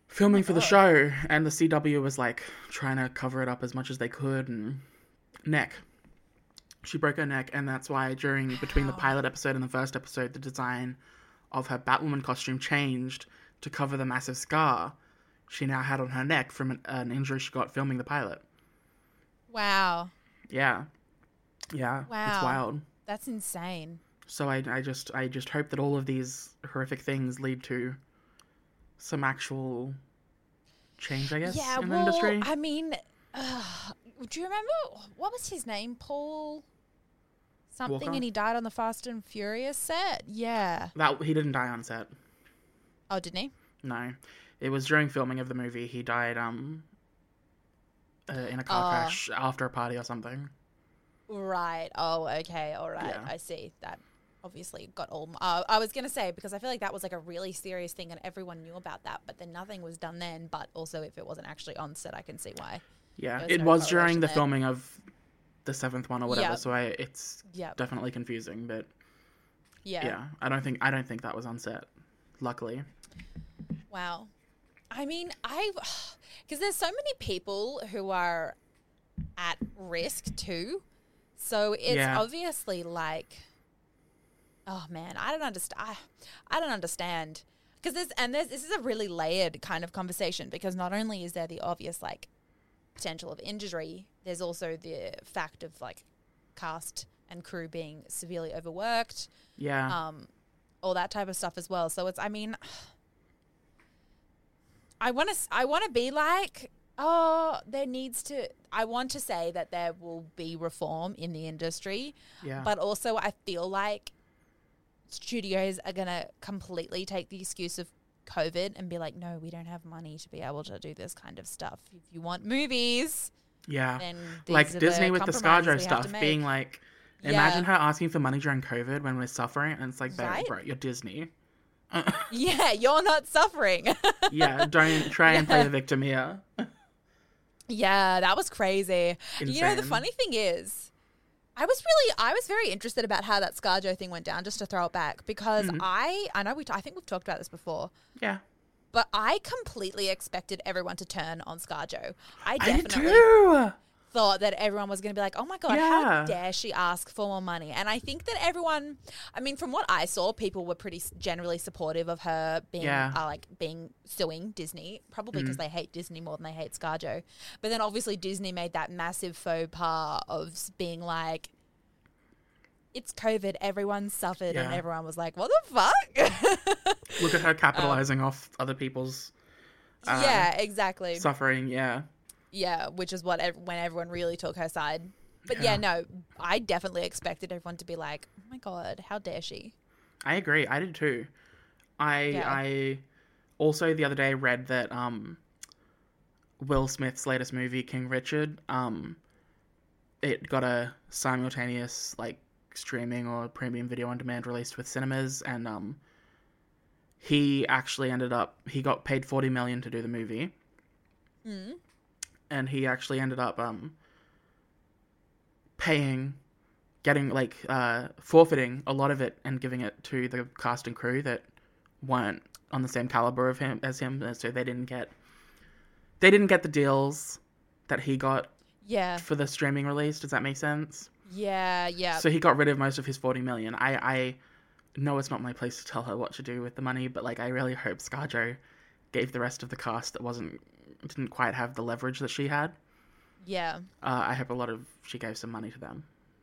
filming oh for God. The show, and the C W was like trying to cover it up as much as they could, and neck. She broke her neck, and that's why during, between wow. the pilot episode and the first episode, the design of her Batwoman costume changed to cover the massive scar she now had on her neck from an, an injury she got filming the pilot. Wow. Yeah. Yeah. Wow. It's wild. That's insane. So I, I just, I just hope that all of these horrific things lead to some actual change, I guess, yeah, in well, the industry. I mean, uh, do you remember what was his name? Paul something, Walker? And he died on the Fast and Furious set. Yeah, that he didn't die on set. Oh, didn't he? No, it was during filming of the movie. He died um uh, in a car uh, crash after a party or something. Right. Oh, okay. All right. Yeah. I see that. Obviously got all uh, I was gonna say, because I feel like that was like a really serious thing and everyone knew about that, but then nothing was done then. But also, if it wasn't actually on set, I can see why. Yeah, was it no was during the there. filming of the seventh one or whatever. Yep. So I, it's yep. definitely confusing, but yeah yeah I don't think I don't think that was on set, luckily. Wow. I mean, I because there's so many people who are at risk too, so it's yeah. obviously like, oh man, I don't understand. I, I don't understand because there's and there's this is a really layered kind of conversation, because not only is there the obvious like potential of injury, there's also the fact of like cast and crew being severely overworked. Yeah. Um, all that type of stuff as well. So it's I mean, I want to I want to be like, oh, there needs to – I want to say that there will be reform in the industry. Yeah. But also I feel like studios are going to completely take the excuse of COVID and be like, no, we don't have money to be able to do this kind of stuff. If you want movies, yeah, then like Disney with the ScarJo stuff, being like, imagine yeah. her asking for money during COVID when we're suffering, and it's like, right? Bro, you're Disney. Yeah, you're not suffering. Yeah, don't try and yeah. play the victim here. Yeah, that was crazy. Insane. You know, the funny thing is, I was really, I was very interested about how that ScarJo thing went down, just to throw it back, because mm-hmm. I, I know we, t- I think we've talked about this before. Yeah. But I completely expected everyone to turn on ScarJo. I definitely I do. thought that everyone was going to be like, oh my God, yeah. how dare she ask for more money? And I think that everyone, I mean, from what I saw, people were pretty generally supportive of her being, yeah. uh, like being suing Disney, probably because mm. they hate Disney more than they hate ScarJo. But then obviously Disney made that massive faux pas of being like, it's COVID, everyone suffered, yeah. and everyone was like, what the fuck? Look at her capitalizing um, off other people's uh, yeah, exactly. suffering, yeah. Yeah, which is what ev- when everyone really took her side. But yeah. yeah, no, I definitely expected everyone to be like, oh my God, how dare she? I agree. I did too. I yeah. I also the other day read that um, Will Smith's latest movie, King Richard, um, it got a simultaneous like streaming or premium video on demand released with cinemas, and um, he actually ended up, he got paid forty million dollars to do the movie. Mm. And he actually ended up um, paying, getting, like, uh, forfeiting a lot of it and giving it to the cast and crew that weren't on the same caliber of him as him. So they didn't get, they didn't get the deals that he got yeah. for the streaming release. Does that make sense? Yeah, yeah. So he got rid of most of his forty million dollars. I, I know it's not my place to tell her what to do with the money, but, like, I really hope ScarJo gave the rest of the cast that wasn't, didn't quite have the leverage that she had. Yeah. Uh, I hope a lot of she gave some money to them.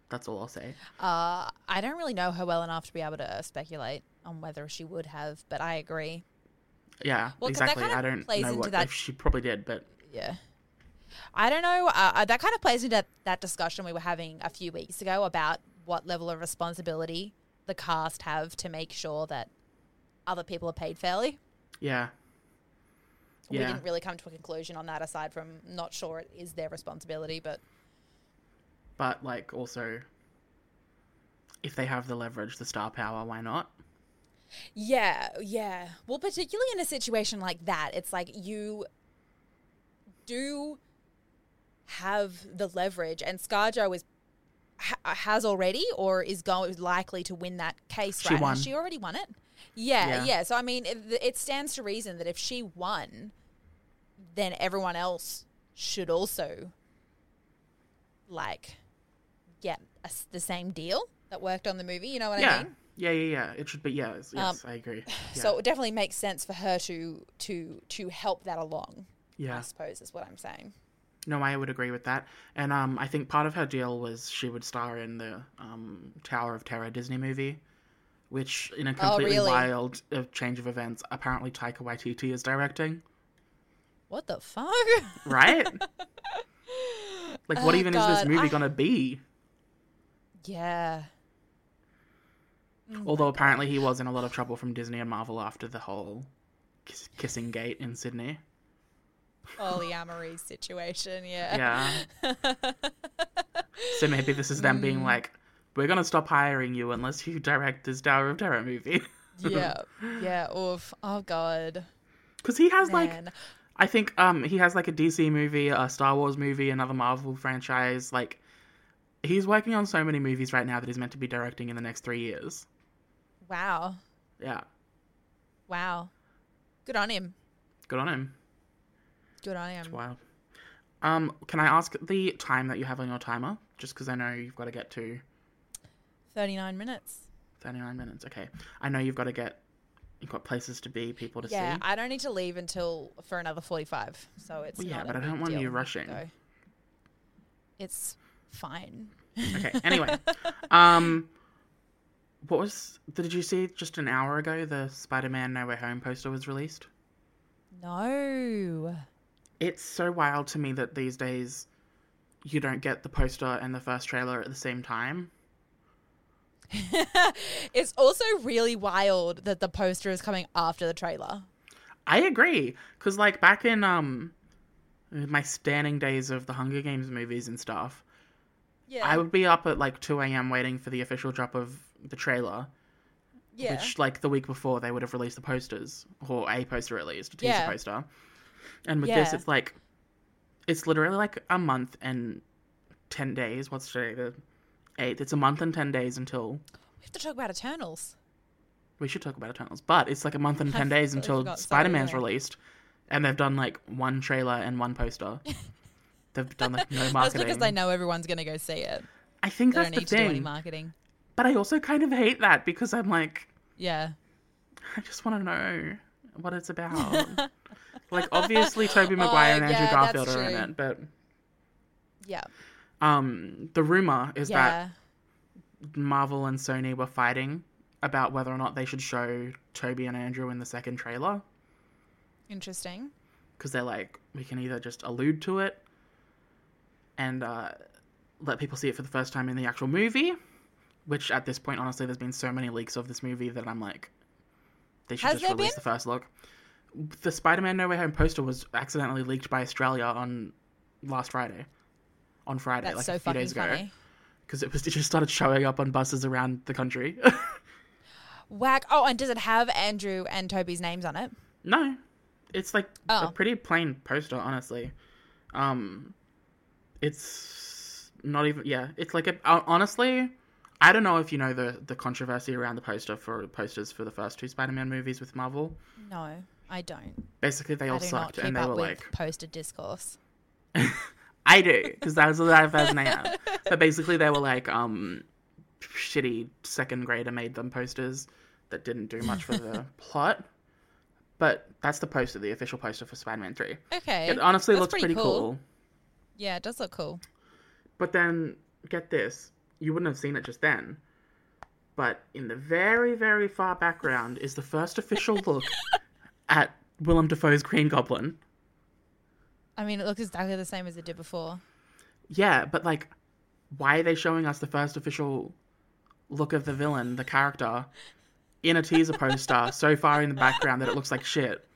That's all I'll say. Uh, I don't really know her well enough to be able to speculate on whether she would have, but I agree. Yeah, well, exactly. That kind of I don't plays know into what that... if she probably did, but yeah, I don't know. Uh, that kind of plays into that, that discussion we were having a few weeks ago about what level of responsibility the cast have to make sure that other people are paid fairly. Yeah. Yeah. We didn't really come to a conclusion on that, aside from not sure it is their responsibility, but... But, like, also, if they have the leverage, the star power, why not? Yeah, yeah. Well, particularly in a situation like that, it's like you do have the leverage, and ScarJo is, ha- has already or is go- likely to win that case, she right? Won. Has she already won it? Yeah, yeah, yeah. So, I mean, it, it stands to reason that if she won, then everyone else should also, like, get a, the same deal that worked on the movie. You know what yeah. I mean? Yeah, yeah, yeah. It should be, yeah, yes, um, I agree. Yeah. So, it definitely makes sense for her to, to, to help that along, yeah. I suppose is what I'm saying. No, I would agree with that. And um, I think part of her deal was she would star in the um, Tower of Terror Disney movie. Which, in a completely oh, really? wild uh, change of events, apparently Taika Waititi is directing. What the fuck? Right? Like, what oh, even God, is this movie I... going to be? Yeah. Oh, although apparently he was in a lot of trouble from Disney and Marvel after the whole kiss- kissing gate in Sydney. Polyamory situation, yeah. Yeah. So maybe this is them mm. being like, we're going to stop hiring you unless you direct this Tower of Terror movie. Yeah. Yeah. Oof. Oh, God. Because he has, Man. like... I think um, he has, like, a D C movie, a Star Wars movie, another Marvel franchise. Like, he's working on so many movies right now that he's meant to be directing in the next three years. Wow. Yeah. Wow. Good on him. Good on him. Good on him. It's wild. Um, can I ask the time that you have on your timer? Just because I know you've got to get to... thirty-nine minutes. thirty-nine minutes, okay. I know you've got to get... You've got places to be, people to yeah, see. Yeah, I don't need to leave until for another forty-five, so it's well, yeah, but I don't want you rushing. Go. It's fine. Okay. Anyway, um, what was? Did you see just an hour ago the Spider-Man No Way Home poster was released? No. It's so wild to me that these days you don't get the poster and the first trailer at the same time. It's also really wild that the poster is coming after the trailer. I agree, because like back in um my standing days of the Hunger Games movies and stuff, yeah, I would be up at like two a.m. waiting for the official drop of the trailer. Yeah, which like the week before they would have released the posters, or a poster at least, a teaser yeah. poster. And with yeah. this, it's like it's literally like a month and ten days. What's today? The eighth. It's a month and ten days until... We have to talk about Eternals. We should talk about Eternals. But it's like a month and ten days until Spider-Man's Sorry, yeah. released. And they've done like one trailer and one poster. They've done like no marketing. That's because they know everyone's going to go see it. I think they that's the thing. They don't need to thing. do any marketing. But I also kind of hate that because I'm like... Yeah. I just want to know what it's about. Like obviously Tobey Maguire oh, and Andrew yeah, Garfield are in it. But... Yeah. Um, the rumor is yeah. that Marvel and Sony were fighting about whether or not they should show Toby and Andrew in the second trailer. Interesting. Because they're like, we can either just allude to it and uh, let people see it for the first time in the actual movie, which at this point, honestly, there's been so many leaks of this movie that I'm like, they should Has just release been? the first look. The Spider-Man No Way Home poster was accidentally leaked by Australia on last Friday. On Friday, That's like so a few days ago, because it was it just started showing up on buses around the country. Whack! Oh, and does it have Andrew and Toby's names on it? No, it's like oh. a pretty plain poster, honestly. Um, it's not even yeah. It's like a, honestly, I don't know if you know the the controversy around the poster for posters for the first two Spider-Man movies with Marvel. No, I don't. Basically, they all sucked, and they were like poster discourse. I do, because that was the first name. But basically they were like um, shitty second grader made them posters that didn't do much for the plot. But that's the poster, the official poster for Spider-Man three. Okay. It honestly that's looks pretty, pretty cool. cool. Yeah, it does look cool. But then, get this, you wouldn't have seen it just then. But in the very, very far background is the first official look at Willem Dafoe's Green Goblin. I mean, it looks exactly the same as it did before. Yeah, but, like, why are they showing us the first official look of the villain, the character, in a teaser poster so far in the background that it looks like shit?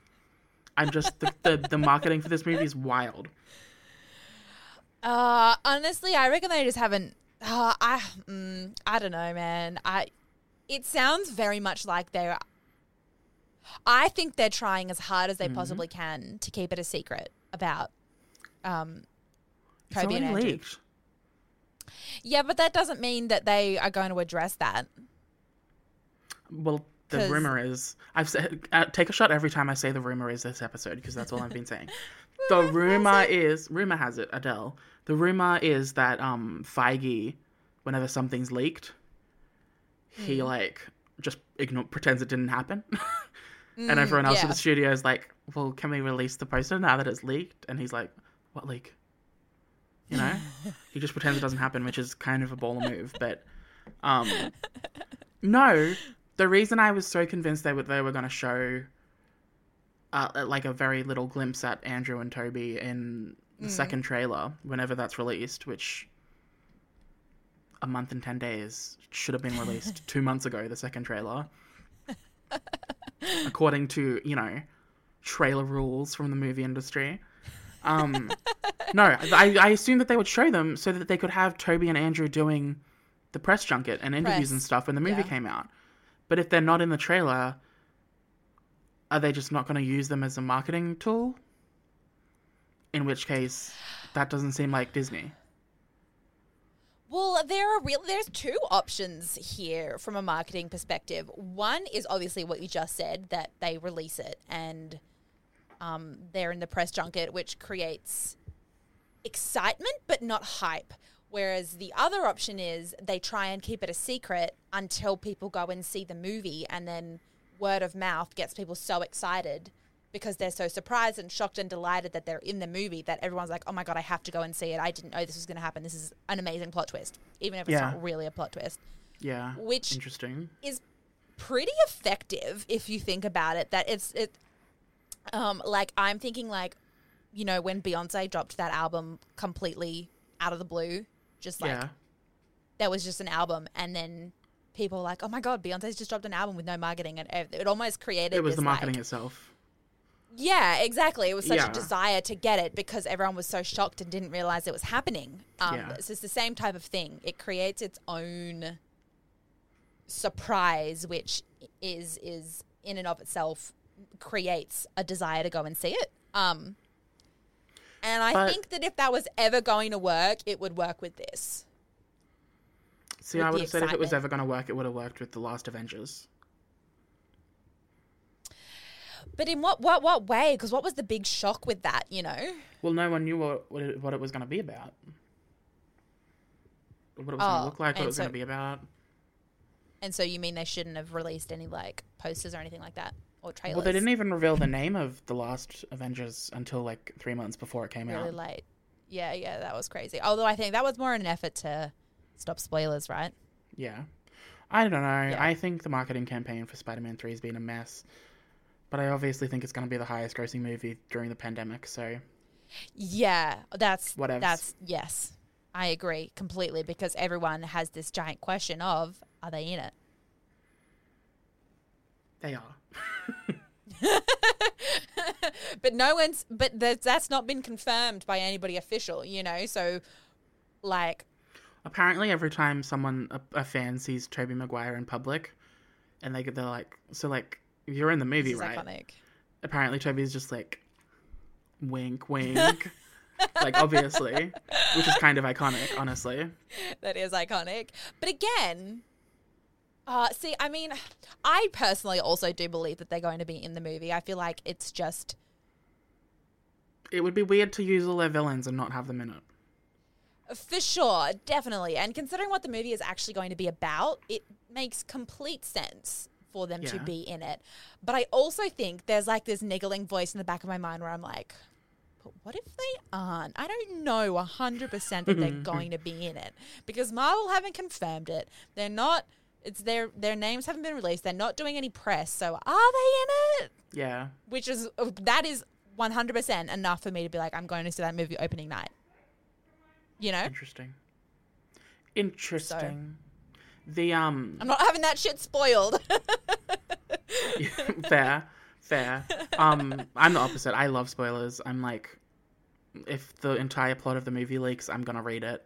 I'm just... The, the, the marketing for this movie is wild. Uh, honestly, I reckon they just haven't... Uh, I mm, I don't know, man. I. It sounds very much like they're... I think they're trying as hard as they mm-hmm. possibly can to keep it a secret. About um, Toby and Andrew. Leaked. Yeah, but that doesn't mean that they are going to address that. Well, the rumor is... I've said, uh, take a shot every time I say the rumor is this episode, because that's all I've been saying. The rumor is... Rumor has it, Adele. The rumor is that um, Feige, whenever something's leaked, mm. he, like, just ignore, pretends it didn't happen. And mm, everyone else yeah. in the studio is like, well, can we release the poster now that it's leaked? And he's like, what leak? You know? He just pretends it doesn't happen, which is kind of a baller move. But um, no, the reason I was so convinced they were, they were going to show uh, like a very little glimpse at Andrew and Toby in the mm. second trailer, whenever that's released, which a month and ten days should have been released two months ago, the second trailer. According to, you know, trailer rules from the movie industry. Um, no, I, I assumed that they would show them so that they could have Toby and Andrew doing the press junket and interviews press. and stuff when the movie yeah. came out. But if they're not in the trailer, are they just not going to use them as a marketing tool? In which case, that doesn't seem like Disney. Well, there are real. There's two options here from a marketing perspective. One is obviously what you just said, that they release it and um, they're in the press junket, which creates excitement but not hype. Whereas the other option is they try and keep it a secret until people go and see the movie, and then word of mouth gets people so excited because they're so surprised and shocked and delighted that they're in the movie that everyone's like, oh my God, I have to go and see it. I didn't know this was going to happen. This is an amazing plot twist, even if it's yeah. not really a plot twist. Yeah, which interesting. is pretty effective if you think about it. That it's it, um, like I'm thinking like, you know, when Beyonce dropped that album completely out of the blue. Just like, yeah. that was just an album. And then people were like, oh my God, Beyonce's just dropped an album with no marketing. And it almost created It was this, the marketing like, itself. Yeah, exactly. It was such yeah. a desire to get it because everyone was so shocked and didn't realize it was happening. Um, yeah. So it's the same type of thing. It creates its own surprise, which is is in and of itself creates a desire to go and see it. Um And I but, think that if that was ever going to work, it would work with this. See, with I would have said if it was ever going to work, it would have worked with The Last Avengers. But in what what, what way? Because what was the big shock with that, you know? Well, no one knew what, what, it, what it was going to be about. What it was oh, going to look like, what it was so, going to be about. And so you mean they shouldn't have released any, like, posters or anything like that? Or trailers. Well, they didn't even reveal the name of The Last Avengers until like three months before it came really out. Really late. Yeah, yeah, that was crazy. Although I think that was more an effort to stop spoilers, right? Yeah. I don't know. Yeah. I think the marketing campaign for Spider-Man three has been a mess. But I obviously think it's going to be the highest grossing movie during the pandemic, so... Yeah, that's... Whatevs. That's... Yes. I agree completely because everyone has this giant question of, are they in it? They are. But no one's but that's not been confirmed by anybody official, you know, so like apparently every time someone a, a fan sees Tobey Maguire in public and they they're like, so like you're in the movie, right? Iconic. Apparently Toby's just like wink wink like obviously, which is kind of iconic, honestly. That is iconic. But again, Uh, see, I mean, I personally also do believe that they're going to be in the movie. I feel like it's just... It would be weird to use all their villains and not have them in it. For sure, definitely. And considering what the movie is actually going to be about, it makes complete sense for them yeah. to be in it. But I also think there's like this niggling voice in the back of my mind where I'm like, but what if they aren't? I don't know one hundred percent that they're going to be in it. Because Marvel haven't confirmed it. They're not... It's their their names haven't been released. They're not doing any press. So are they in it? Yeah. Which is that is one hundred percent enough for me to be like, I'm going to see that movie opening night. You know? Interesting. Interesting. So, the um. I'm not having that shit spoiled. Fair, fair. Um, I'm the opposite. I love spoilers. I'm like, if the entire plot of the movie leaks, I'm gonna read it.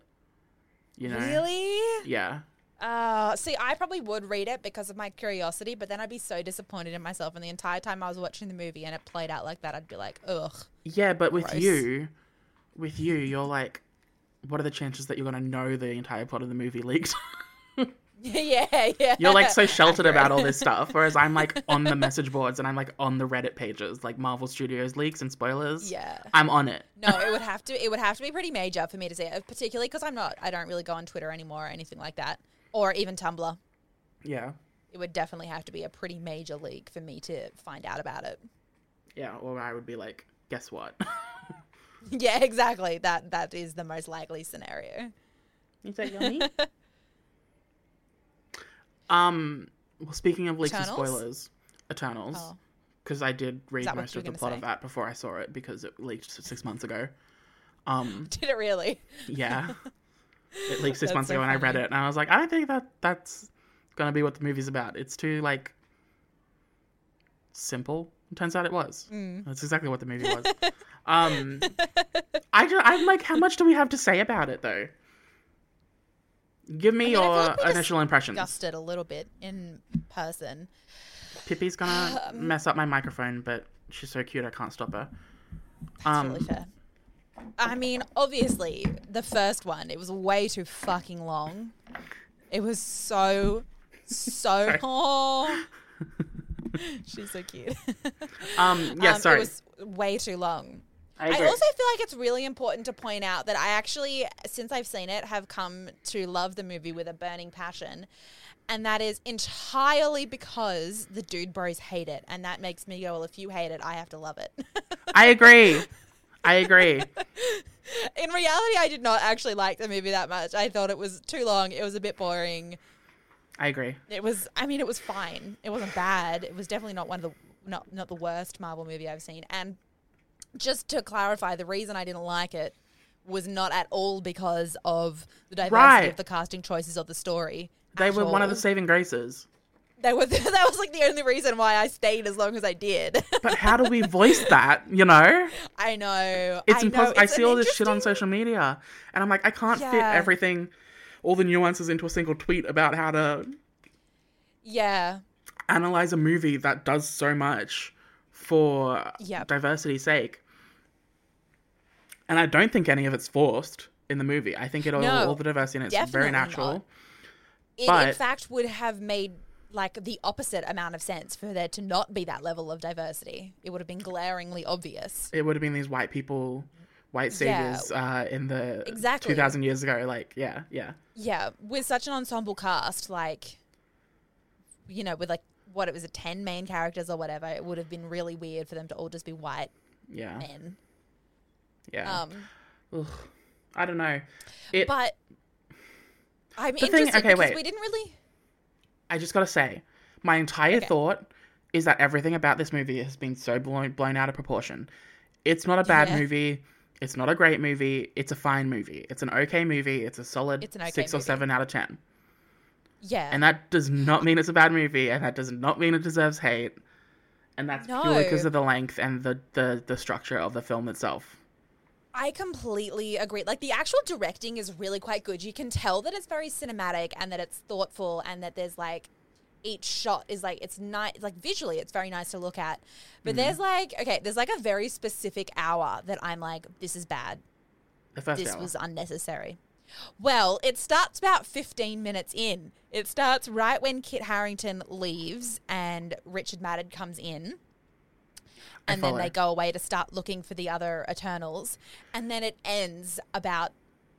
You know? Really? Yeah. Uh, see, I probably would read it because of my curiosity, but then I'd be so disappointed in myself. And the entire time I was watching the movie and it played out like that, I'd be like, ugh. Yeah, but gross. with you, with you, you're like, what are the chances that you're going to know the entire plot of the movie leaked? yeah, yeah. You're like so sheltered about all this stuff, whereas I'm like on the message boards and I'm like on the Reddit pages, like Marvel Studios leaks and spoilers. Yeah, I'm on it. No, it would have to. It would have to be pretty major for me to see it, particularly because I'm not. I don't really go on Twitter anymore or anything like that. Or even Tumblr. Yeah. It would definitely have to be a pretty major leak for me to find out about it. Yeah, or I would be like, guess what? Yeah, exactly. That That is the most likely scenario. Is that yummy? um, well, speaking of leaks Eternals? and spoilers, Eternals, because oh. I did read most of the plot say? of that before I saw it because it leaked six months ago. Um, Did it really? Yeah. It, like six months so ago funny. And I read it and I was like, I think that that's going to be what the movie's about. It's too like simple. It turns out it was. Mm. That's exactly what the movie was. um, I don't, I'm like, how much do we have to say about it though? Give me I mean, your I feel like we initial impressions. Discussed it a little bit in person. Pippi's gonna um, mess up my microphone, but she's so cute I can't stop her. That's um, really fair. I mean, obviously, the first one, it was way too fucking long. It was so, so long. She's so cute. um, yeah, um, sorry. It was way too long. I, I also feel like it's really important to point out that I actually, since I've seen it, have come to love the movie with a burning passion. And that is entirely because the dude bros hate it. And that makes me go, well, if you hate it, I have to love it. I agree. I agree. In reality, I did not actually like the movie that much. I thought it was too long. It was a bit boring. I agree. It was, I mean, it was fine. It wasn't bad. It was definitely not one of the, not, not the worst Marvel movie I've seen. And just to clarify, the reason I didn't like it was not at all because of the diversity right. of the casting choices of the story. They were all. One of the saving graces. They were, that was like the only reason why I stayed as long as I did. But how do we voice that, you know? I know. It's impossible. I see all this shit on social media and I'm like, I can't yeah. fit everything, all the nuances into a single tweet about how to yeah. analyze a movie that does so much for yep. diversity's sake. And I don't think any of it's forced in the movie. I think it all, no, all the diversity in it's very natural. It, but in fact, would have made... like the opposite amount of sense for there to not be that level of diversity. It would have been glaringly obvious. It would have been these white people, white saviors yeah. uh, in the exactly. two thousand years ago. Like, yeah, yeah. Yeah, with such an ensemble cast, like, you know, with like, what, it was a ten main characters or whatever, it would have been really weird for them to all just be white yeah. men. Yeah. Um, Ugh. I don't know. It, but I'm the interested thing, okay, because wait. we didn't really... I just got to say, my entire okay. thought is that everything about this movie has been so blown, blown out of proportion. It's not a bad yeah. movie. It's not a great movie. It's a fine movie. It's an okay movie. It's a solid it's an okay six movie. Or seven out of ten. Yeah. And that does not mean it's a bad movie. And that does not mean it deserves hate. And that's no. purely because of the length and the, the, the structure of the film itself. I completely agree. Like, the actual directing is really quite good. You can tell that it's very cinematic and that it's thoughtful and that there's, like, each shot is, like, it's nice. Like, visually, it's very nice to look at. But mm. there's, like, okay, there's, like, a very specific hour that I'm like, this is bad. The first hour. This was unnecessary. Well, it starts about fifteen minutes in. It starts right when Kit Harrington leaves and Richard Madden comes in. And then they go away to start looking for the other Eternals. And then it ends about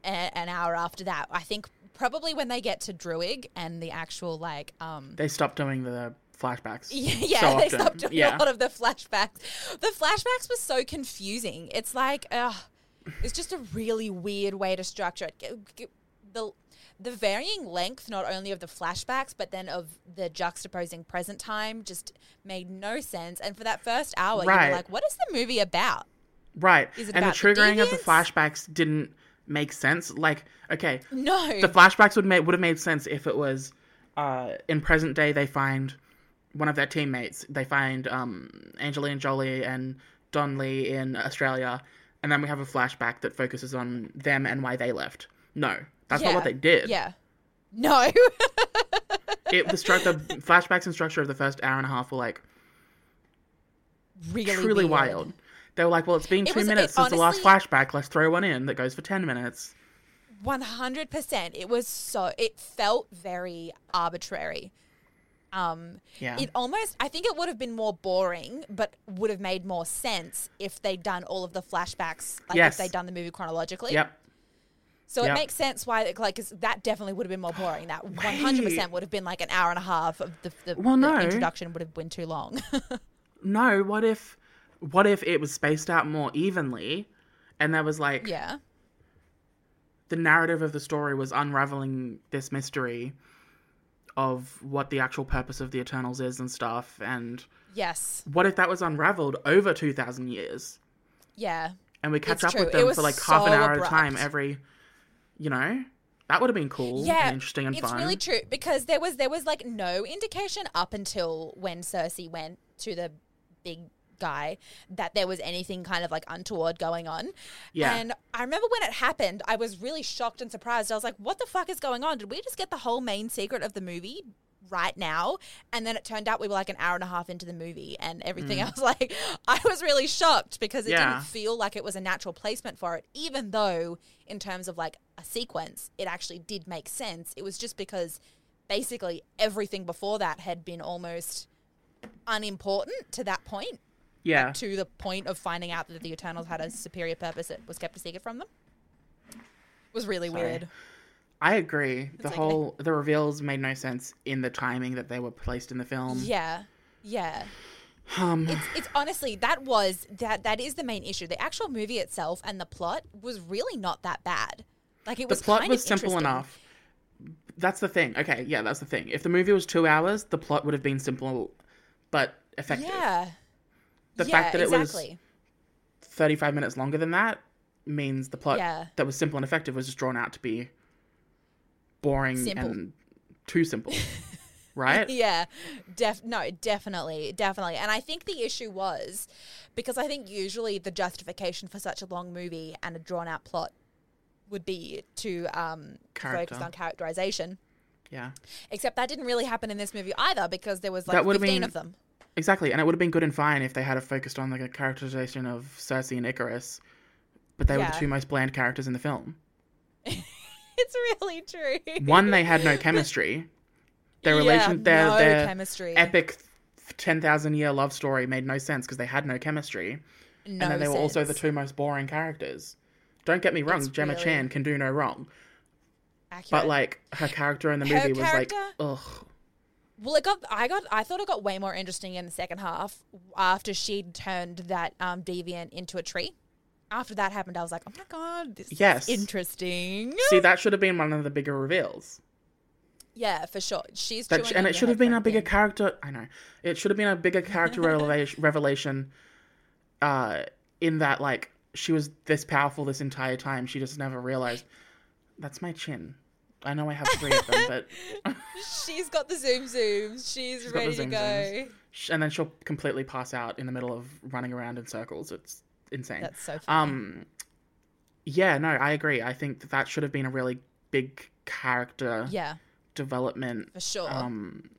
a- an hour after that. I think probably when they get to Druig and the actual, like... Um, they stop doing the flashbacks. Yeah, so they stop doing yeah. a lot of the flashbacks. The flashbacks were so confusing. It's like, uh, it's just a really weird way to structure it. The... The varying length, not only of the flashbacks, but then of the juxtaposing present time just made no sense. And for that first hour, right. you were like, what is the movie about? Right. Is it and about the triggering the of the flashbacks didn't make sense. Like, okay. No. The flashbacks would, ma- would have made sense if it was uh, in present day they find one of their teammates. They find um, Angelina Jolie and Don Lee in Australia. And then we have a flashback that focuses on them and why they left. No. That's yeah. not what they did. Yeah. No. it the, stru- the flashbacks and structure of the first hour and a half were like really truly weird. Wild. They were like, well, it's been it two was, minutes it, since honestly, the last flashback. Let's throw one in that goes for ten minutes. one hundred percent. It was so, it felt very arbitrary. Um, yeah. It almost, I think it would have been more boring, but would have made more sense if they'd done all of the flashbacks, like yes. if they'd done the movie chronologically. Yep. So yep. it makes sense why, like, cause that definitely would have been more boring. That one hundred percent would have been like an hour and a half of the, the, well, no. the introduction would have been too long. no, what if, what if it was spaced out more evenly, and there was like, yeah, the narrative of the story was unraveling this mystery of what the actual purpose of the Eternals is and stuff, and yes, what if that was unraveled over two thousand years? Yeah. and we catch it's up true. with them for like half so an hour abrupt. at a time every, you know. That would have been cool yeah, and interesting and it's fun. It's really true because there was there was like no indication up until when Cersei went to the big guy that there was anything kind of like untoward going on. Yeah. And I remember when it happened, I was really shocked and surprised. I was like, what the fuck is going on? Did we just get the whole main secret of the movie right now? And then it turned out we were like an hour and a half into the movie and everything. Mm. I was like, I was really shocked because it yeah. didn't feel like it was a natural placement for it, even though in terms of like a sequence, it actually did make sense. It was just because basically everything before that had been almost unimportant to that point. Yeah. Like, to the point of finding out that the Eternals had a superior purpose that was kept a secret from them. It was really Sorry. weird. I agree. It's the okay. whole, the reveals made no sense in the timing that they were placed in the film. Yeah. Yeah. Um, it's, it's honestly, that was, that that is the main issue. The actual movie itself and the plot was really not that bad. Like it was the plot kind was of simple enough. That's the thing. Okay. Yeah. That's the thing. If the movie was two hours, the plot would have been simple, but effective. Yeah. The yeah, fact that exactly. it was thirty-five minutes longer than that means the plot yeah. that was simple and effective was just drawn out to be boring simple. and too simple, right? yeah. Def- no, definitely. Definitely. And I think the issue was because I think usually the justification for such a long movie and a drawn out plot would be to um, Character. focus on characterization. Yeah. Except that didn't really happen in this movie either because there was like fifteen been- of them. Exactly, and it would have been good and fine if they had focused on like a characterization of Cersei and Icarus, but they yeah. were the two most bland characters in the film. It's really true. One, they had no chemistry. Their yeah, relation, their, no their chemistry. epic ten thousand year love story made no sense because they had no chemistry. No and then they sense. were also the two most boring characters. Don't get me wrong, it's Gemma really... Chan can do no wrong. Accurate. But like her character in the movie her was character... like, ugh. Well, it got. I got. I thought it got way more interesting in the second half after she'd turned that um, deviant into a tree. After that happened, I was like, "Oh my god, this yes. is interesting." See, that should have been one of the bigger reveals. Yeah, for sure. She's that, and it should have been a bigger thing. character. I know it should have been a bigger character revelation. Revelation, uh, in that like she was this powerful this entire time. She just never realized. That's my chin. I know I have three of them, but... She's got the zoom zooms. She's, She's ready zoom to go. Zooms. And then she'll completely pass out in the middle of running around in circles. It's insane. That's so funny. Um, yeah, no, I agree. I think that that should have been a really big character yeah. development For sure. um,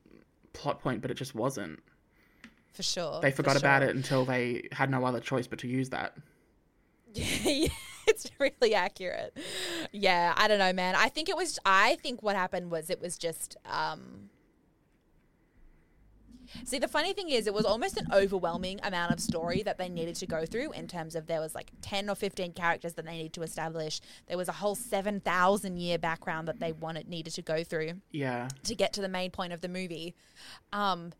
plot point, but it just wasn't. For sure. They forgot For sure. about it until they had no other choice but to use that. Yeah. It's really accurate. Yeah, I don't know, man. I think it was, I think what happened was it was just, um, see, the funny thing is it was almost an overwhelming amount of story that they needed to go through in terms of there was like ten or fifteen characters that they needed to establish. There was a whole seven thousand year background that they wanted, needed to go through yeah. to get to the main point of the movie, um,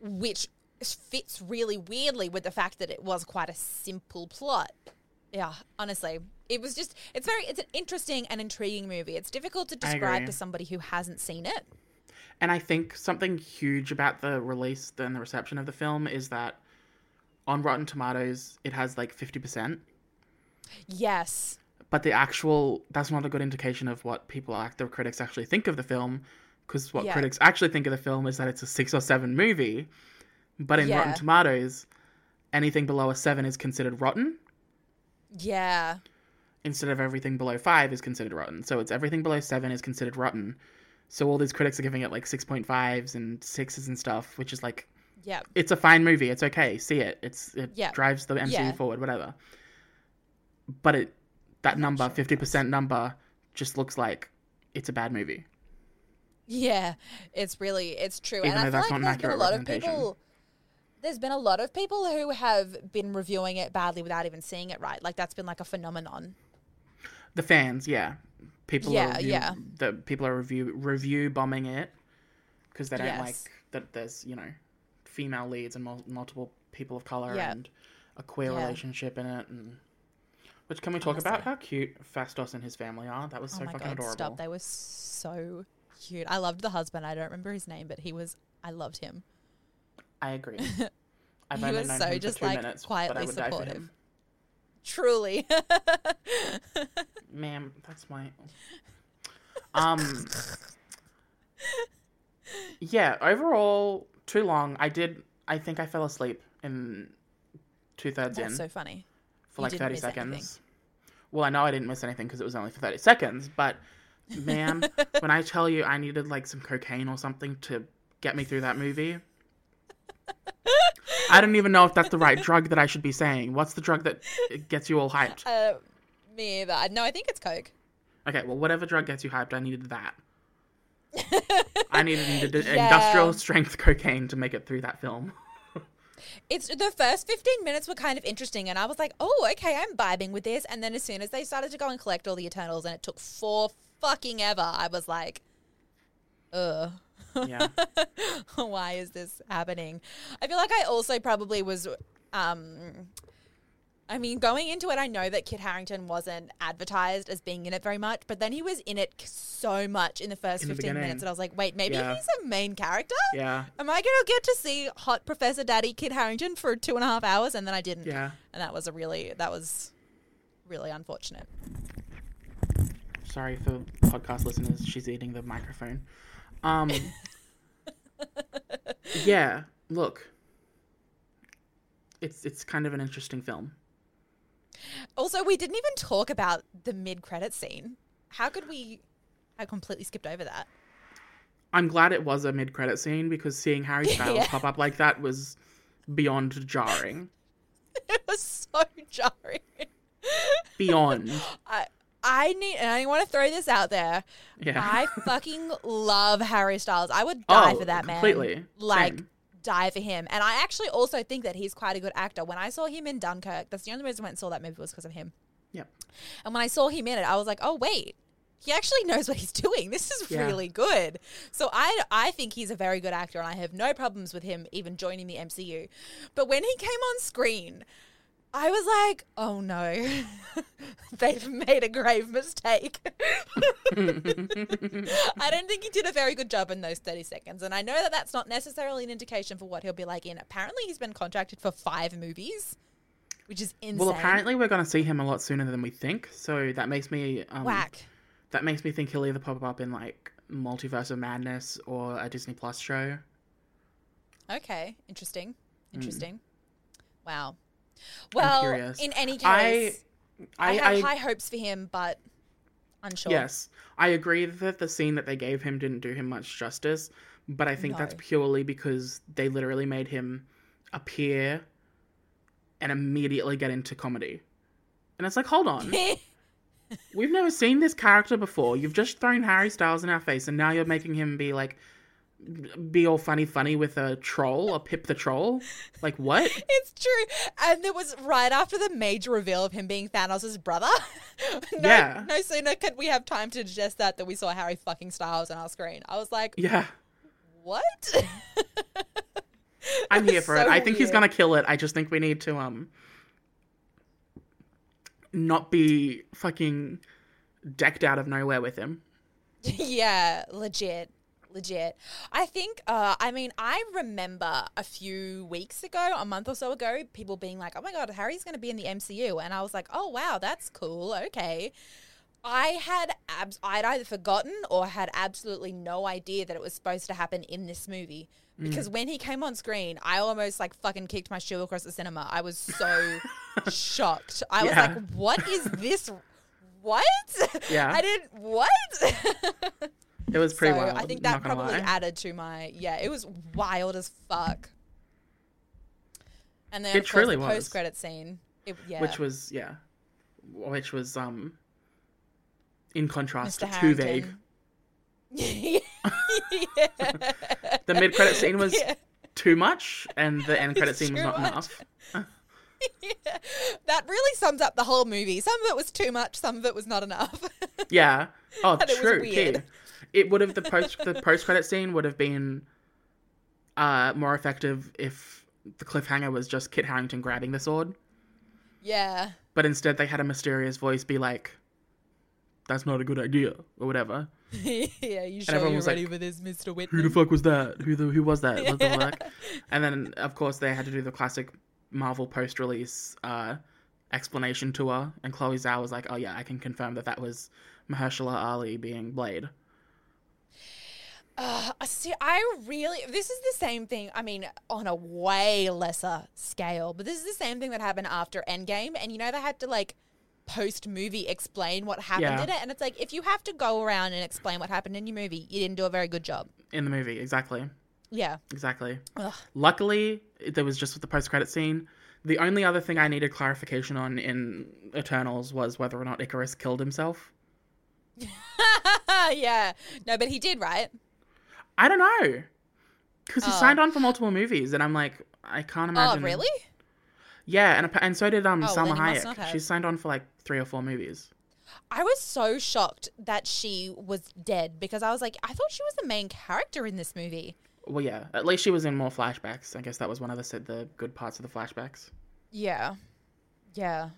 which fits really weirdly with the fact that it was quite a simple plot. Yeah, honestly, it was just, it's very, it's an interesting and intriguing movie. It's difficult to describe to somebody who hasn't seen it. And I think something huge about the release and the reception of the film is that on Rotten Tomatoes, it has like fifty percent. Yes. But the actual, that's not a good indication of what people, like the critics actually think of the film, because what yeah. critics actually think of the film is that it's a six or seven movie. But in yeah. Rotten Tomatoes, anything below a seven is considered rotten. Yeah. Instead of everything below five is considered rotten. So it's everything below seven is considered rotten. So all these critics are giving it like six point fives and sixes and stuff, which is like, yeah, it's a fine movie. It's okay. See it. It's It yeah. drives the M C U yeah. forward, whatever. But it that number, sure fifty percent number, just looks like it's a bad movie. Yeah, it's really, it's true. Even and I feel like there's been a lot of people... There's been a lot of people who have been reviewing it badly without even seeing it right. Like, that's been like a phenomenon. The fans, yeah. People yeah, are review, yeah. The people are review review bombing it because they don't yes. like that there's, you know, female leads and mul- multiple people of color yeah. and a queer yeah. relationship in it. And which, can we talk Honestly. about how cute Fastos and his family are? That was so oh my fucking God, adorable. Stop. They were so cute. I loved the husband. I don't remember his name, but he was, I loved him. I agree. I've he only was known so him just for two like minutes, quietly supportive. Truly. Ma'am, that's my... Um... Yeah, overall, too long. I did... I think I fell asleep in two-thirds in. That's so funny. For like thirty seconds. Anything. Well, I know I didn't miss anything because it was only for thirty seconds, but... Ma'am, when I tell you I needed like some cocaine or something to get me through that movie, I don't even know if that's the right drug that I should be saying. What's the drug that gets you all hyped? Uh, me either. No, I think it's coke. Okay, well, whatever drug gets you hyped, I needed that. I needed ind- yeah. industrial strength cocaine to make it through that film. It's the first fifteen minutes were kind of interesting, and I was like, oh, okay, I'm vibing with this. And then as soon as they started to go and collect all the Eternals, and it took four fucking ever, I was like, ugh. Yeah. Why is this happening? I feel like I also probably was, um, I mean, going into it, I know that Kit Harrington wasn't advertised as being in it very much, but then he was in it so much in the first in the fifteen minutes that I was like, wait, maybe yeah. he's a main character? Yeah. Am I going to get to see hot Professor Daddy Kit Harrington for two and a half hours? And then I didn't. Yeah. And that was a really, that was really unfortunate. Sorry for podcast listeners. She's eating the microphone. Um, yeah, look, it's it's kind of an interesting film. Also, we didn't even talk about the mid-credit scene. How could we? I completely skipped over that. I'm glad it was a mid-credit scene because seeing Harry Styles yeah. pop up like that was beyond jarring. It was so jarring. Beyond. I I need, and I want to throw this out there. Yeah. I fucking love Harry Styles. I would die oh, for that completely. Man. Like, Same. die for him. And I actually also think that he's quite a good actor. When I saw him in Dunkirk, that's the only reason I went and saw that movie was because of him. Yeah. And when I saw him in it, I was like, oh, wait, he actually knows what he's doing. This is yeah. really good. So I, I think he's a very good actor, and I have no problems with him even joining the M C U. But when he came on screen, I was like, oh no, they've made a grave mistake. I don't think he did a very good job in those thirty seconds. And I know that that's not necessarily an indication for what he'll be like in. Apparently he's been contracted for five movies, which is insane. Well, apparently we're going to see him a lot sooner than we think. So that makes me... Um, Whack. That makes me think he'll either pop up in like Multiverse of Madness or a Disney Plus show. Okay. Interesting. Interesting. Mm. Wow. Well, in any case, I, I, I have I, high hopes for him, but unsure. Yes, I agree that the scene that they gave him didn't do him much justice, but I think no. that's purely because they literally made him appear and immediately get into comedy. And it's like, hold on. We've never seen this character before. You've just thrown Harry Styles in our face, and now you're making him be like... be all funny funny with a troll or Pip the troll. Like, what? It's true. And it was right after the major reveal of him being Thanos' brother. no, yeah. No sooner could we have time to digest that that we saw Harry fucking Styles on our screen. I was like, yeah. What? I'm here for so it. I think weird. He's gonna kill it. I just think we need to um not be fucking decked out of nowhere with him. yeah, legit. Legit. I think, uh, I mean, I remember a few weeks ago, a month or so ago, people being like, oh my God, Harry's going to be in the M C U. And I was like, oh wow, that's cool. Okay. I had, abs- I'd either forgotten or had absolutely no idea that it was supposed to happen in this movie. Because mm. when he came on screen, I almost like fucking kicked my shoe across the cinema. I was so shocked. I yeah. was like, what is this? What? Yeah. I didn't, what? It was pretty so wild. I think that probably lie. added to my yeah. It was wild as fuck. And then it of course, truly the post credit scene, it, yeah, which was yeah, which was um, in contrast Mister to Harrington. Too Vague. yeah. The mid credit scene was yeah. too much, and the end credit scene was not much. enough. yeah. That really sums up the whole movie. Some of it was too much. Some of it was not enough. yeah. Oh, and true. It was weird. Key. It would have the post the post credit scene would have been uh, more effective if the cliffhanger was just Kit Harrington grabbing the sword. Yeah. But instead, they had a mysterious voice be like, "That's not a good idea," or whatever. yeah, you sure you're ready like, for this, Mister Whitman? Who the fuck was that? Who the who was that? What the fuck? And then, of course, they had to do the classic Marvel post release uh, explanation to her, and Chloe Zhao was like, oh yeah, I can confirm that that was Mahershala Ali being Blade. Uh, see, I really, this is the same thing, I mean, on a way lesser scale, but this is the same thing that happened after Endgame, and you know, they had to, like, post-movie explain what happened yeah. in it, and it's like, if you have to go around and explain what happened in your movie, you didn't do a very good job. In the movie, exactly. Yeah. Exactly. Ugh. Luckily, there was just the post-credit scene. The only other thing I needed clarification on in Eternals was whether or not Icarus killed himself. Yeah. No, but he did, right? I don't know, because oh. he signed on for multiple movies, and I'm like, I can't imagine. Oh, really? Yeah, and and so did um oh, Salma Hayek. She signed on for like three or four movies. I was so shocked that she was dead, because I was like, I thought she was the main character in this movie. Well, yeah, at least she was in more flashbacks. I guess that was one of the the good parts of the flashbacks. Yeah, yeah.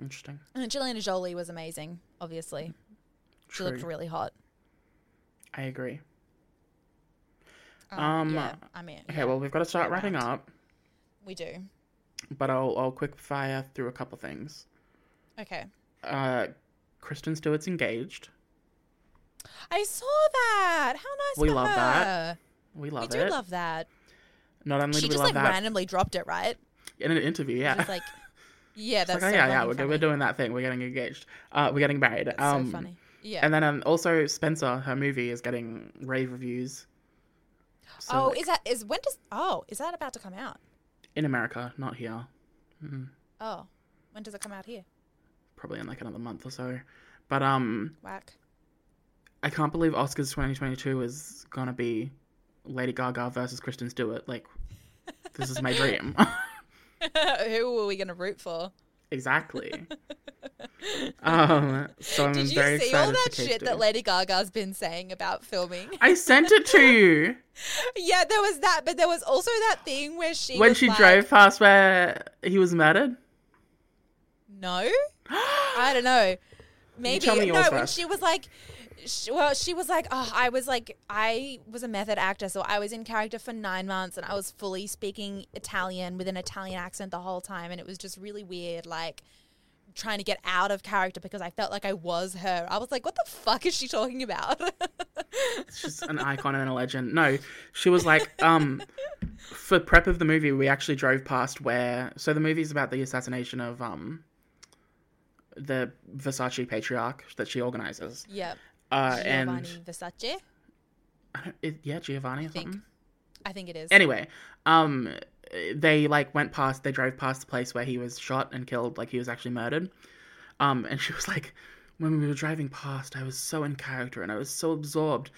Interesting. And Angelina Jolie was amazing. Obviously, True. She looked really hot. I agree. Um, um yeah, I mean, okay, yeah. Well, we've got to start wrapping right. up. We do. But I'll I'll quick fire through a couple things. Okay. Uh, Kristen Stewart's engaged. I saw that. How nice. We love her. that. We love we it. We do love that. Not only she do we just, love like, that, she just like randomly dropped it right in an interview. Yeah. She was like, yeah, that's like, so yeah, yeah. We're funny. we're doing that thing. We're getting engaged. Uh, we're getting married. That's um, so funny. Yeah. And then um, also Spencer, her movie is getting rave reviews. So, oh, like, is that is when does oh is that about to come out? In America, not here. Mm-mm. Oh, when does it come out here? Probably in like another month or so. But um, whack. I can't believe Oscars twenty twenty-two is gonna be Lady Gaga versus Kristen Stewart. Like, this is my dream. Who are we gonna root for? Exactly. um, so I'm Did you very see all that shit that Lady Gaga's been saying about filming? I sent it to you. Yeah, there was that, but there was also that thing where she when she like, drove past where he was murdered. No, I don't know. Maybe you no. First. When she was like, she, well, she was like, oh, I was like, I was a method actor, so I was in character for nine months, and I was fully speaking Italian with an Italian accent the whole time, and it was just really weird, like. Trying to get out of character because I felt like I was her. I was like, what the fuck is she talking about? She's an icon and a legend. No, she was like, um, for prep of the movie, we actually drove past where, so the movie's about the assassination of um, the Versace patriarch that she organizes. Yeah. Uh, Giovanni and Versace? I don't, it, yeah, Giovanni I or think. something. I think it is. Anyway, um... they like went past they drove past the place where he was shot and killed, like he was actually murdered, um and she was like, when we were driving past, I was so in character and I was so absorbed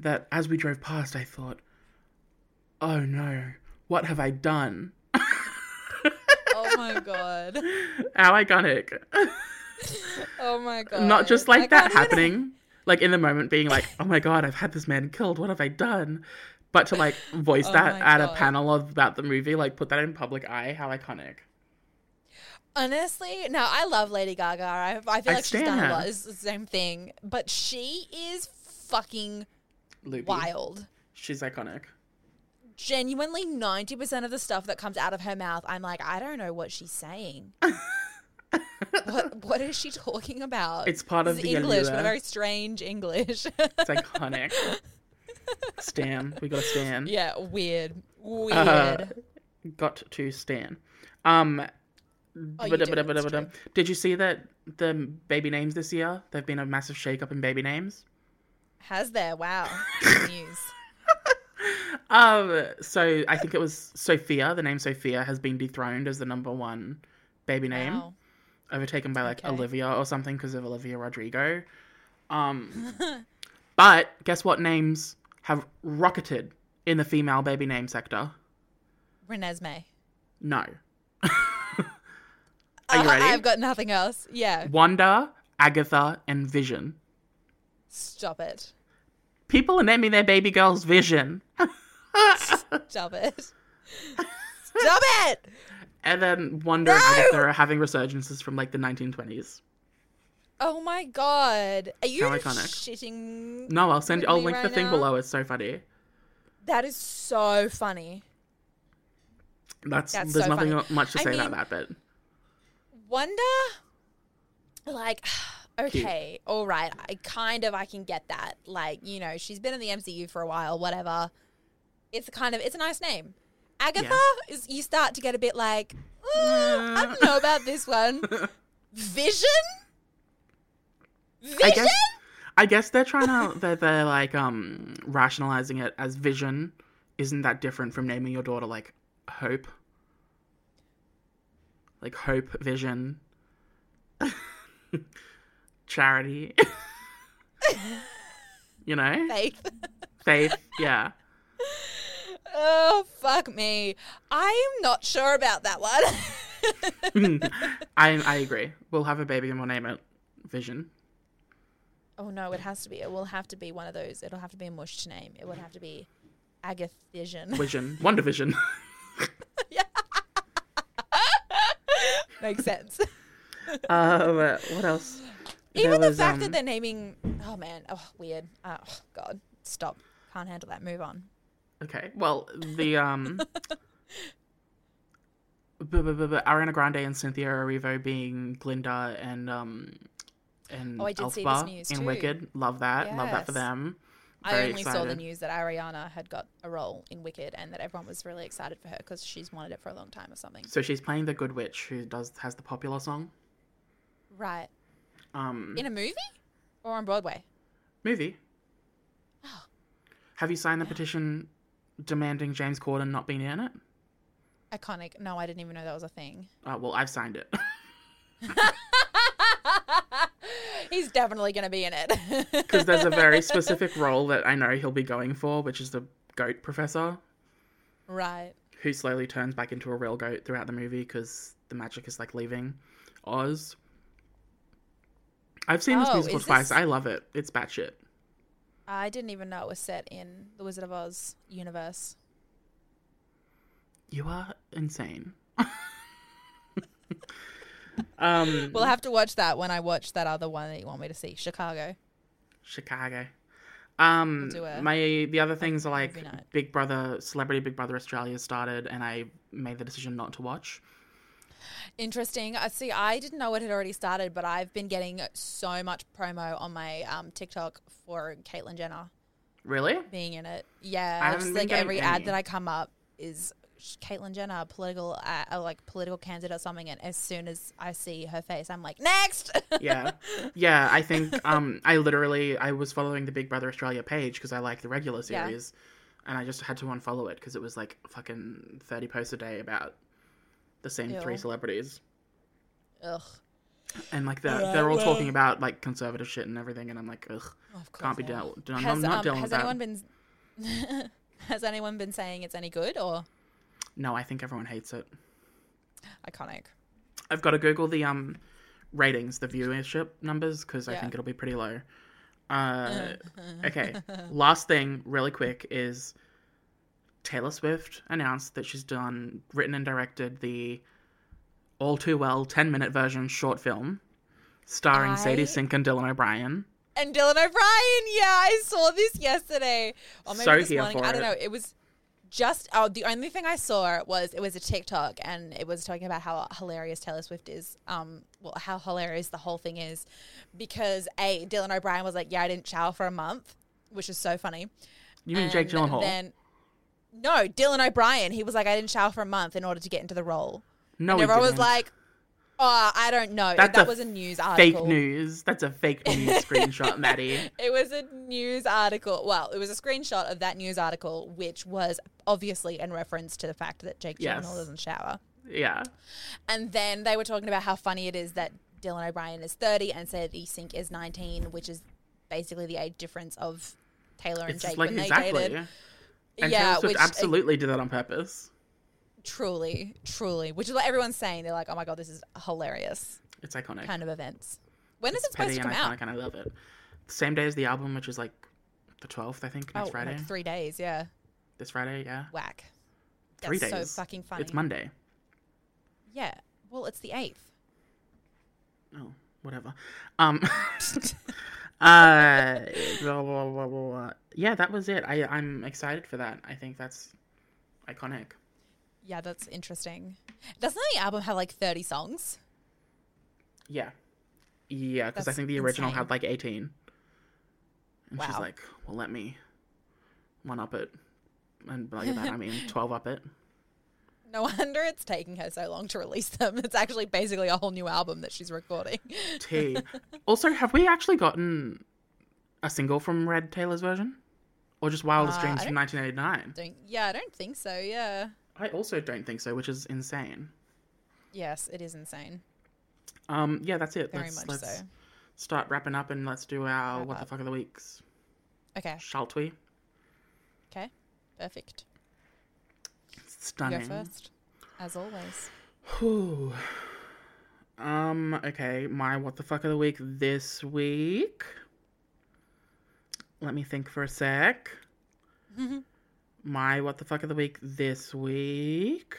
that as we drove past I thought, oh no, what have I done? Oh my god, how iconic. Oh my god, not just like I that happening even... like in the moment being like, oh my god, I've had this man killed, what have I done? But to, like, voice oh that at God. a panel of, about the movie, like, put that in public eye, how iconic. Honestly, no, I love Lady Gaga. I, I feel I like she's done her. a lot. It's the same thing. But she is fucking Loopy. wild. She's iconic. Genuinely, ninety percent of the stuff that comes out of her mouth, I'm like, I don't know what she's saying. What What is she talking about? It's part this of the English, allure. But a very strange English. It's iconic. Stan, we got to Stan. Yeah, weird, weird. Uh, got to Stan. Um, oh, you do. Did you see that the baby names this year? There've been a massive shakeup in baby names. Has there? Wow. Good news. Um, so I think it was Sophia. The name Sophia has been dethroned as the number one baby name, wow. overtaken by like okay. Olivia or something because of Olivia Rodrigo. Um, but guess what names have rocketed in the female baby name sector? Renesmee. No. Are you uh, ready? I've got nothing else. Yeah. Wanda, Agatha, and Vision. Stop it. People are naming their baby girls Vision. Stop it. Stop it! And then Wanda no! and Agatha are having resurgences from like the nineteen twenties. Oh my god! Are you shitting? No, I'll send. I'll link right the thing now? below. It's so funny. That is so funny. That's, That's there's so nothing funny. much to say I mean, about that, but wonder, like, okay, Cute. all right, I kind of, I can get that. Like, you know, she's been in the M C U for a while, whatever. It's a kind of, it's a nice name. Agatha, yeah. is you start to get a bit like, mm, I don't know about this one. Vision? Vision? I guess, I guess they're trying to, they're, they're like, um, rationalizing it as Vision. Isn't that different from naming your daughter, like, Hope? Like, Hope, Vision, Charity, you know? Faith. Faith, yeah. Oh, fuck me. I'm not sure about that one. I I agree. We'll have a baby and we'll name it Vision. Oh, no, it has to be. It will have to be one of those. It'll have to be a mushed name. It would have to be Agathision. Vision. Wonder Vision. Yeah. Makes sense. Um, what else? Even there the was, fact um... that they're naming... Oh, man. Oh, weird. Oh, God. Stop. Can't handle that. Move on. Okay. Well, the... um, b- b- b- b- Ariana Grande and Cynthia Erivo being Glinda and um and oh, I did see this news in too. Wicked. Love that. Yes. Love that for them. Very I only excited. saw the news that Ariana had got a role in Wicked and that everyone was really excited for her because she's wanted it for a long time or something. So she's playing the Good Witch who does has the popular song. Right. Um, in a movie or on Broadway? Movie. Oh. Have you signed the petition demanding James Corden not being in it? Iconic. No, I didn't even know that was a thing. Uh, well, I've signed it. He's definitely going to be in it. Because there's a very specific role that I know he'll be going for, which is the goat professor. Right. Who slowly turns back into a real goat throughout the movie because the magic is, like, leaving Oz. I've seen oh, this musical twice. This... I love it. It's batshit. I didn't even know it was set in the Wizard of Oz universe. You are insane. Um, we'll have to watch that when I watch that other one that you want me to see, Chicago. Chicago. Um, we'll do a, my the other things are like Big Brother, Celebrity Big Brother Australia started, and I made the decision not to watch. Interesting. I uh, see. I didn't know it had already started, but I've been getting so much promo on my um, TikTok for Caitlyn Jenner. Really? Being in it. Yeah. Just like every any. ad that I come up is Caitlyn Jenner, political, uh, like political candidate or something, and as soon as I see her face, I'm like, next. Yeah, yeah. I think um, I literally I was following the Big Brother Australia page because I like the regular series, yeah. and I just had to unfollow it because it was like fucking thirty posts a day about the same Ew. three celebrities. Ugh. And like they're, they're all talking about like conservative shit and everything, and I'm like, ugh, oh, of course can't be dealt. No, I'm not um, dealing with that. Has anyone been? Has anyone been saying it's any good or? No, I think everyone hates it. Iconic. I've got to Google the um ratings, the viewership numbers, because yeah. I think it'll be pretty low. Uh, okay. Last thing, really quick, is Taylor Swift announced that she's done, written and directed the All Too Well ten-minute version short film starring I... Sadie Sink and Dylan O'Brien. And Dylan O'Brien! Yeah, I saw this yesterday. Or maybe so this here morning. for I don't it. know. It was... Just oh, the only thing I saw was it was a TikTok and it was talking about how hilarious Taylor Swift is. Um, well, how hilarious the whole thing is, because a Dylan O'Brien was like, "Yeah, I didn't shower for a month," which is so funny. You mean and Jake Gyllenhaal? Then, no, Dylan O'Brien. He was like, "I didn't shower for a month in order to get into the role." No, and everyone was like, "Oh, I don't know." That's that was a news article. Fake news. That's a fake news screenshot, Maddie. It was a news article. Well, it was a screenshot of that news article, which was. Obviously in reference to the fact that Jake yes. Gyllenhaal doesn't shower. Yeah. And then they were talking about how funny it is that Dylan O'Brien is thirty and Sadie Sink is nineteen, which is basically the age difference of Taylor and it's Jake like, when exactly. they dated. And yeah, Taylor Swift which, absolutely uh, did that on purpose. Truly, truly. Which is what everyone's saying. They're like, oh my God, this is hilarious. It's iconic. Kind of events. When it's is it supposed to come out? And I love it. The same day as the album, which is like the twelfth, I think, next oh, Friday. Like three days, yeah. This Friday, yeah. Whack. That's Three days. so fucking funny. It's Monday. Yeah. Well, it's the eighth. Oh, whatever. Um. uh. Blah, blah, blah, blah. Yeah, that was it. I I'm excited for that. I think that's iconic. Yeah, that's interesting. Doesn't the album have like thirty songs? Yeah. Yeah, because I think the original insane. had like eighteen. And wow. she's like, well, let me one up it. And by that, I mean twelve up it. No wonder it's taking her so long to release them. It's actually basically a whole new album that she's recording. T. Also, have we actually gotten a single from Red Taylor's version? Or just Wildest uh, Dreams from nineteen eighty-nine? Yeah, I don't think so, yeah. I also don't think so, which is insane. Yes, it is insane. Um, yeah, that's it. Very let's, much let's so. Start wrapping up and let's do our Wrap What up. The Fuck of the Weeks. Okay. Shall we? Okay, perfect. Stunning. You go first, as always. Whew. Um, okay, my What the Fuck of the Week this week. Let me think for a sec. My What the Fuck of the Week this week.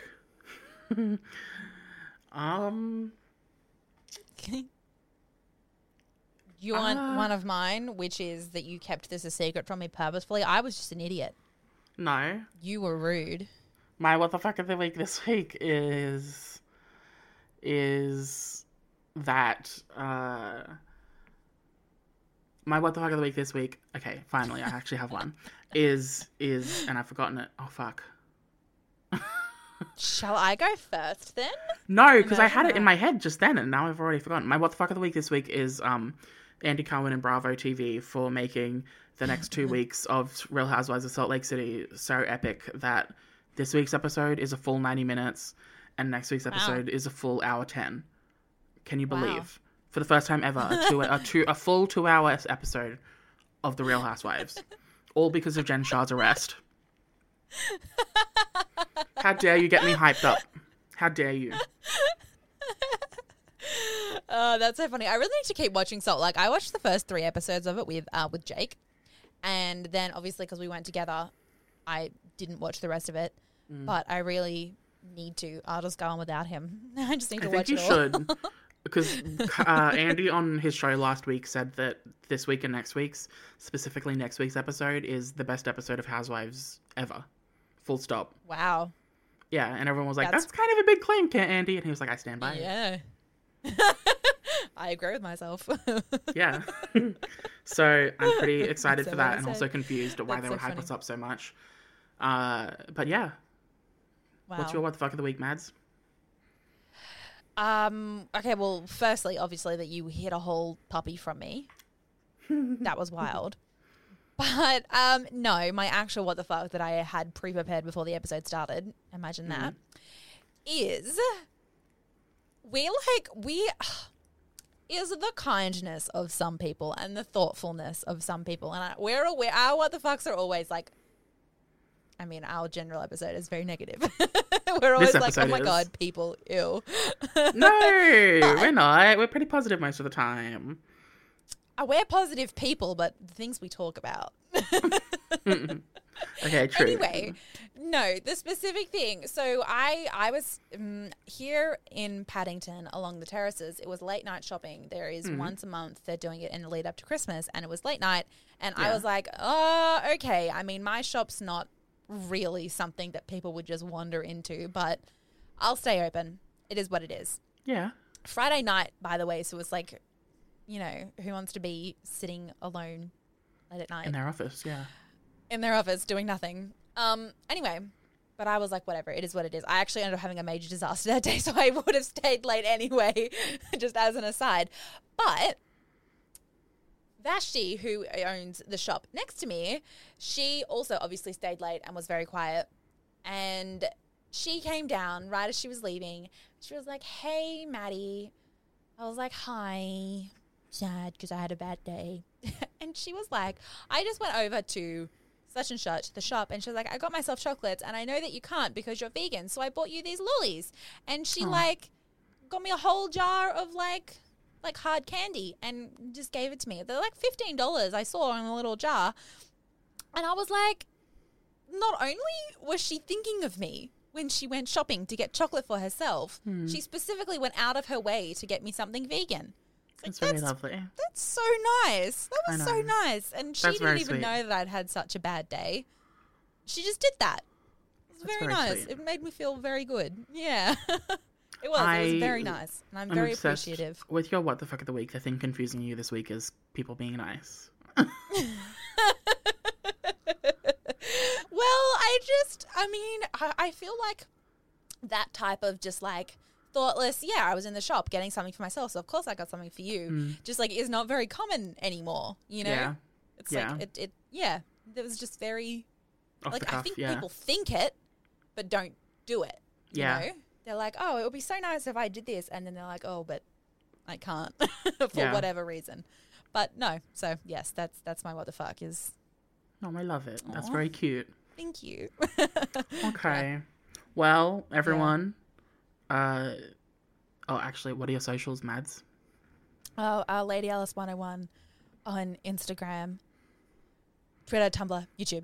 um... You want uh, one of mine, which is that you kept this a secret from me purposefully. I was just an idiot. No. You were rude. My What the Fuck of the Week this week is is that uh, my What the Fuck of the Week this week, okay, finally, I actually have one, is, is, and I've forgotten it. Oh, fuck. Shall I go first then? No, because I had it in my head just then and now I've already forgotten. My What the Fuck of the Week this week is um, Andy Cohen and Bravo T V for making the next two weeks of Real Housewives of Salt Lake City so epic that this week's episode is a full ninety minutes and next week's episode wow. is a full hour ten. Can you believe? Wow. For the first time ever, a, two, a, two, a full two hour episode of The Real Housewives. All because of Jen Shah's arrest. How dare you get me hyped up? How dare you? Oh, that's so funny. I really need to keep watching Salt. Like, I watched the first three episodes of it with uh, with Jake. And then, obviously, because we went together, I didn't watch the rest of it. Mm. But I really need to. I'll just go on without him. I just need to I watch it all. I think you should. Because uh, Andy on his show last week said that this week and next week's, specifically next week's episode, is the best episode of Housewives ever. Full stop. Wow. Yeah, and everyone was like, that's, that's kind of a big claim, Andy. And he was like, I stand by yeah. it. Yeah. I agree with myself. Yeah. So I'm pretty excited so for that and said. also confused at why that's they would so hype funny. us up so much. Uh, but yeah. Wow. What's your What the Fuck of the Week, Mads? Um. Okay, well, firstly, obviously, that you hid a whole puppy from me. That was wild. But, um, no, my actual what the fuck that I had pre-prepared before the episode started, imagine mm-hmm. that, is we like, we, is the kindness of some people and the thoughtfulness of some people. And I, we're aware, our what the fucks are always like, I mean, our general episode is very negative. We're always like, oh my is. God, people, ew. No, but, we're not. We're pretty positive most of the time. Oh, we're positive people, but the things we talk about. Okay, true. Anyway, no, the specific thing. So I, I was um, here in Paddington along the terraces. It was late night shopping. There is mm. once a month. They're doing it in the lead up to Christmas, and it was late night. And yeah. I was like, oh, okay. I mean, my shop's not really something that people would just wander into, but I'll stay open. It is what it is. Yeah. Friday night, by the way, so it's like, you know, who wants to be sitting alone late at night? In their office, yeah. In their office, doing nothing. Um. Anyway, but I was like, whatever, it is what it is. I actually ended up having a major disaster that day, so I would have stayed late anyway, just as an aside. But Vashti, who owns the shop next to me, she also obviously stayed late and was very quiet. And she came down right as she was leaving. She was like, hey, Maddie. I was like, hi. Sad because I had a bad day. And she was like, I just went over to such and such, the shop, and she was like, I got myself chocolates and I know that you can't because you're vegan, so I bought you these lollies. And she Aww. like got me a whole jar of like like hard candy and just gave it to me. They're like fifteen dollars I saw in a little jar. And I was like, not only was she thinking of me when she went shopping to get chocolate for herself, hmm. she specifically went out of her way to get me something vegan. It's like, very that's, lovely. That's so nice. That was so nice. And she that's didn't even sweet. know that I'd had such a bad day. She just did that. It was very, very nice. Sweet. It made me feel very good. Yeah. It It was. I it was very nice. And I'm very appreciative. With your what the fuck of the week, the thing confusing you this week is people being nice. Well, I just, I mean, I, I feel like that type of just like thoughtless, yeah, I was in the shop getting something for myself, so of course I got something for you. Mm. Just like is not very common anymore, you know? Yeah. It's yeah. like, it, it, yeah, it was just very, off like, cuff, I think yeah. people think it, but don't do it. You yeah. know? They're like, oh, it would be so nice if I did this. And then they're like, oh, but I can't for yeah. whatever reason. But no, so yes, that's that's my what the fuck is. Oh, I love it. Aww. That's very cute. Thank you. Okay. Well, everyone. Yeah. Uh, oh, actually, what are your socials, Mads? Oh, uh, Lady Alice one oh one on Instagram, Twitter, Tumblr, YouTube.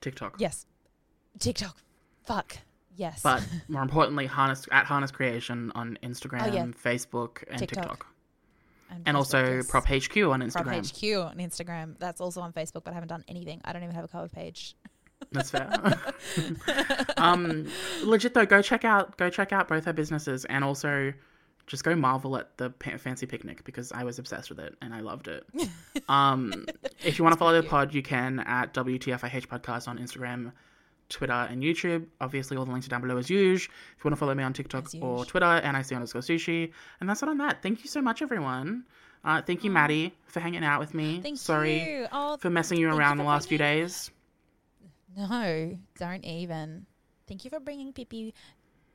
TikTok. Yes. TikTok. Fuck. Yes. But more importantly, Harness at Harness Creation on Instagram, oh, yeah. Facebook, and TikTok. TikTok. And, and also Prop H Q on Instagram. Prop H Q on Instagram. That's also on Facebook, but I haven't done anything. I don't even have a cover page. That's fair. um, legit though, go check out go check out both our businesses, and also just go marvel at the pa- fancy picnic because I was obsessed with it and I loved it. Um, if you want to follow the pod, you can at W T F I H Podcast on Instagram, Twitter, and YouTube. Obviously, all the links are down below as usual. If you want to follow me on TikTok or Twitter, N I C underscore sushi. And that's it on that. Thank you so much, everyone. Uh, thank you, Maddie, for hanging out with me. Thank Sorry you. Oh, for messing you around you the last few days. No, don't even. Thank you for bringing Pippi.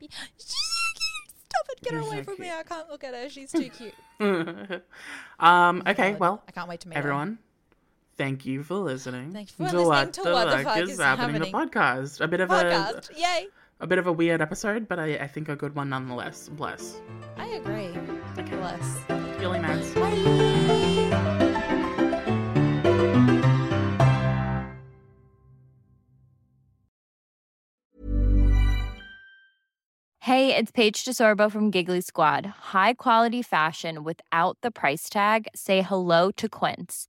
She's so cute. Stop it. Get her away so from cute. me. I can't look at her. She's too cute. um. Okay, well, I can't wait to meet everyone. Her. Thank you for listening. Thanks for listening what to What the Fuck is Happening, happening. The podcast. A bit of podcast. a Yay. A bit of a weird episode, but I, I think a good one nonetheless. Bless. I agree. Okay. Bless. Feeling Mads. Bye. Hey, it's Paige DeSorbo from Giggly Squad. High quality fashion without the price tag. Say hello to Quince.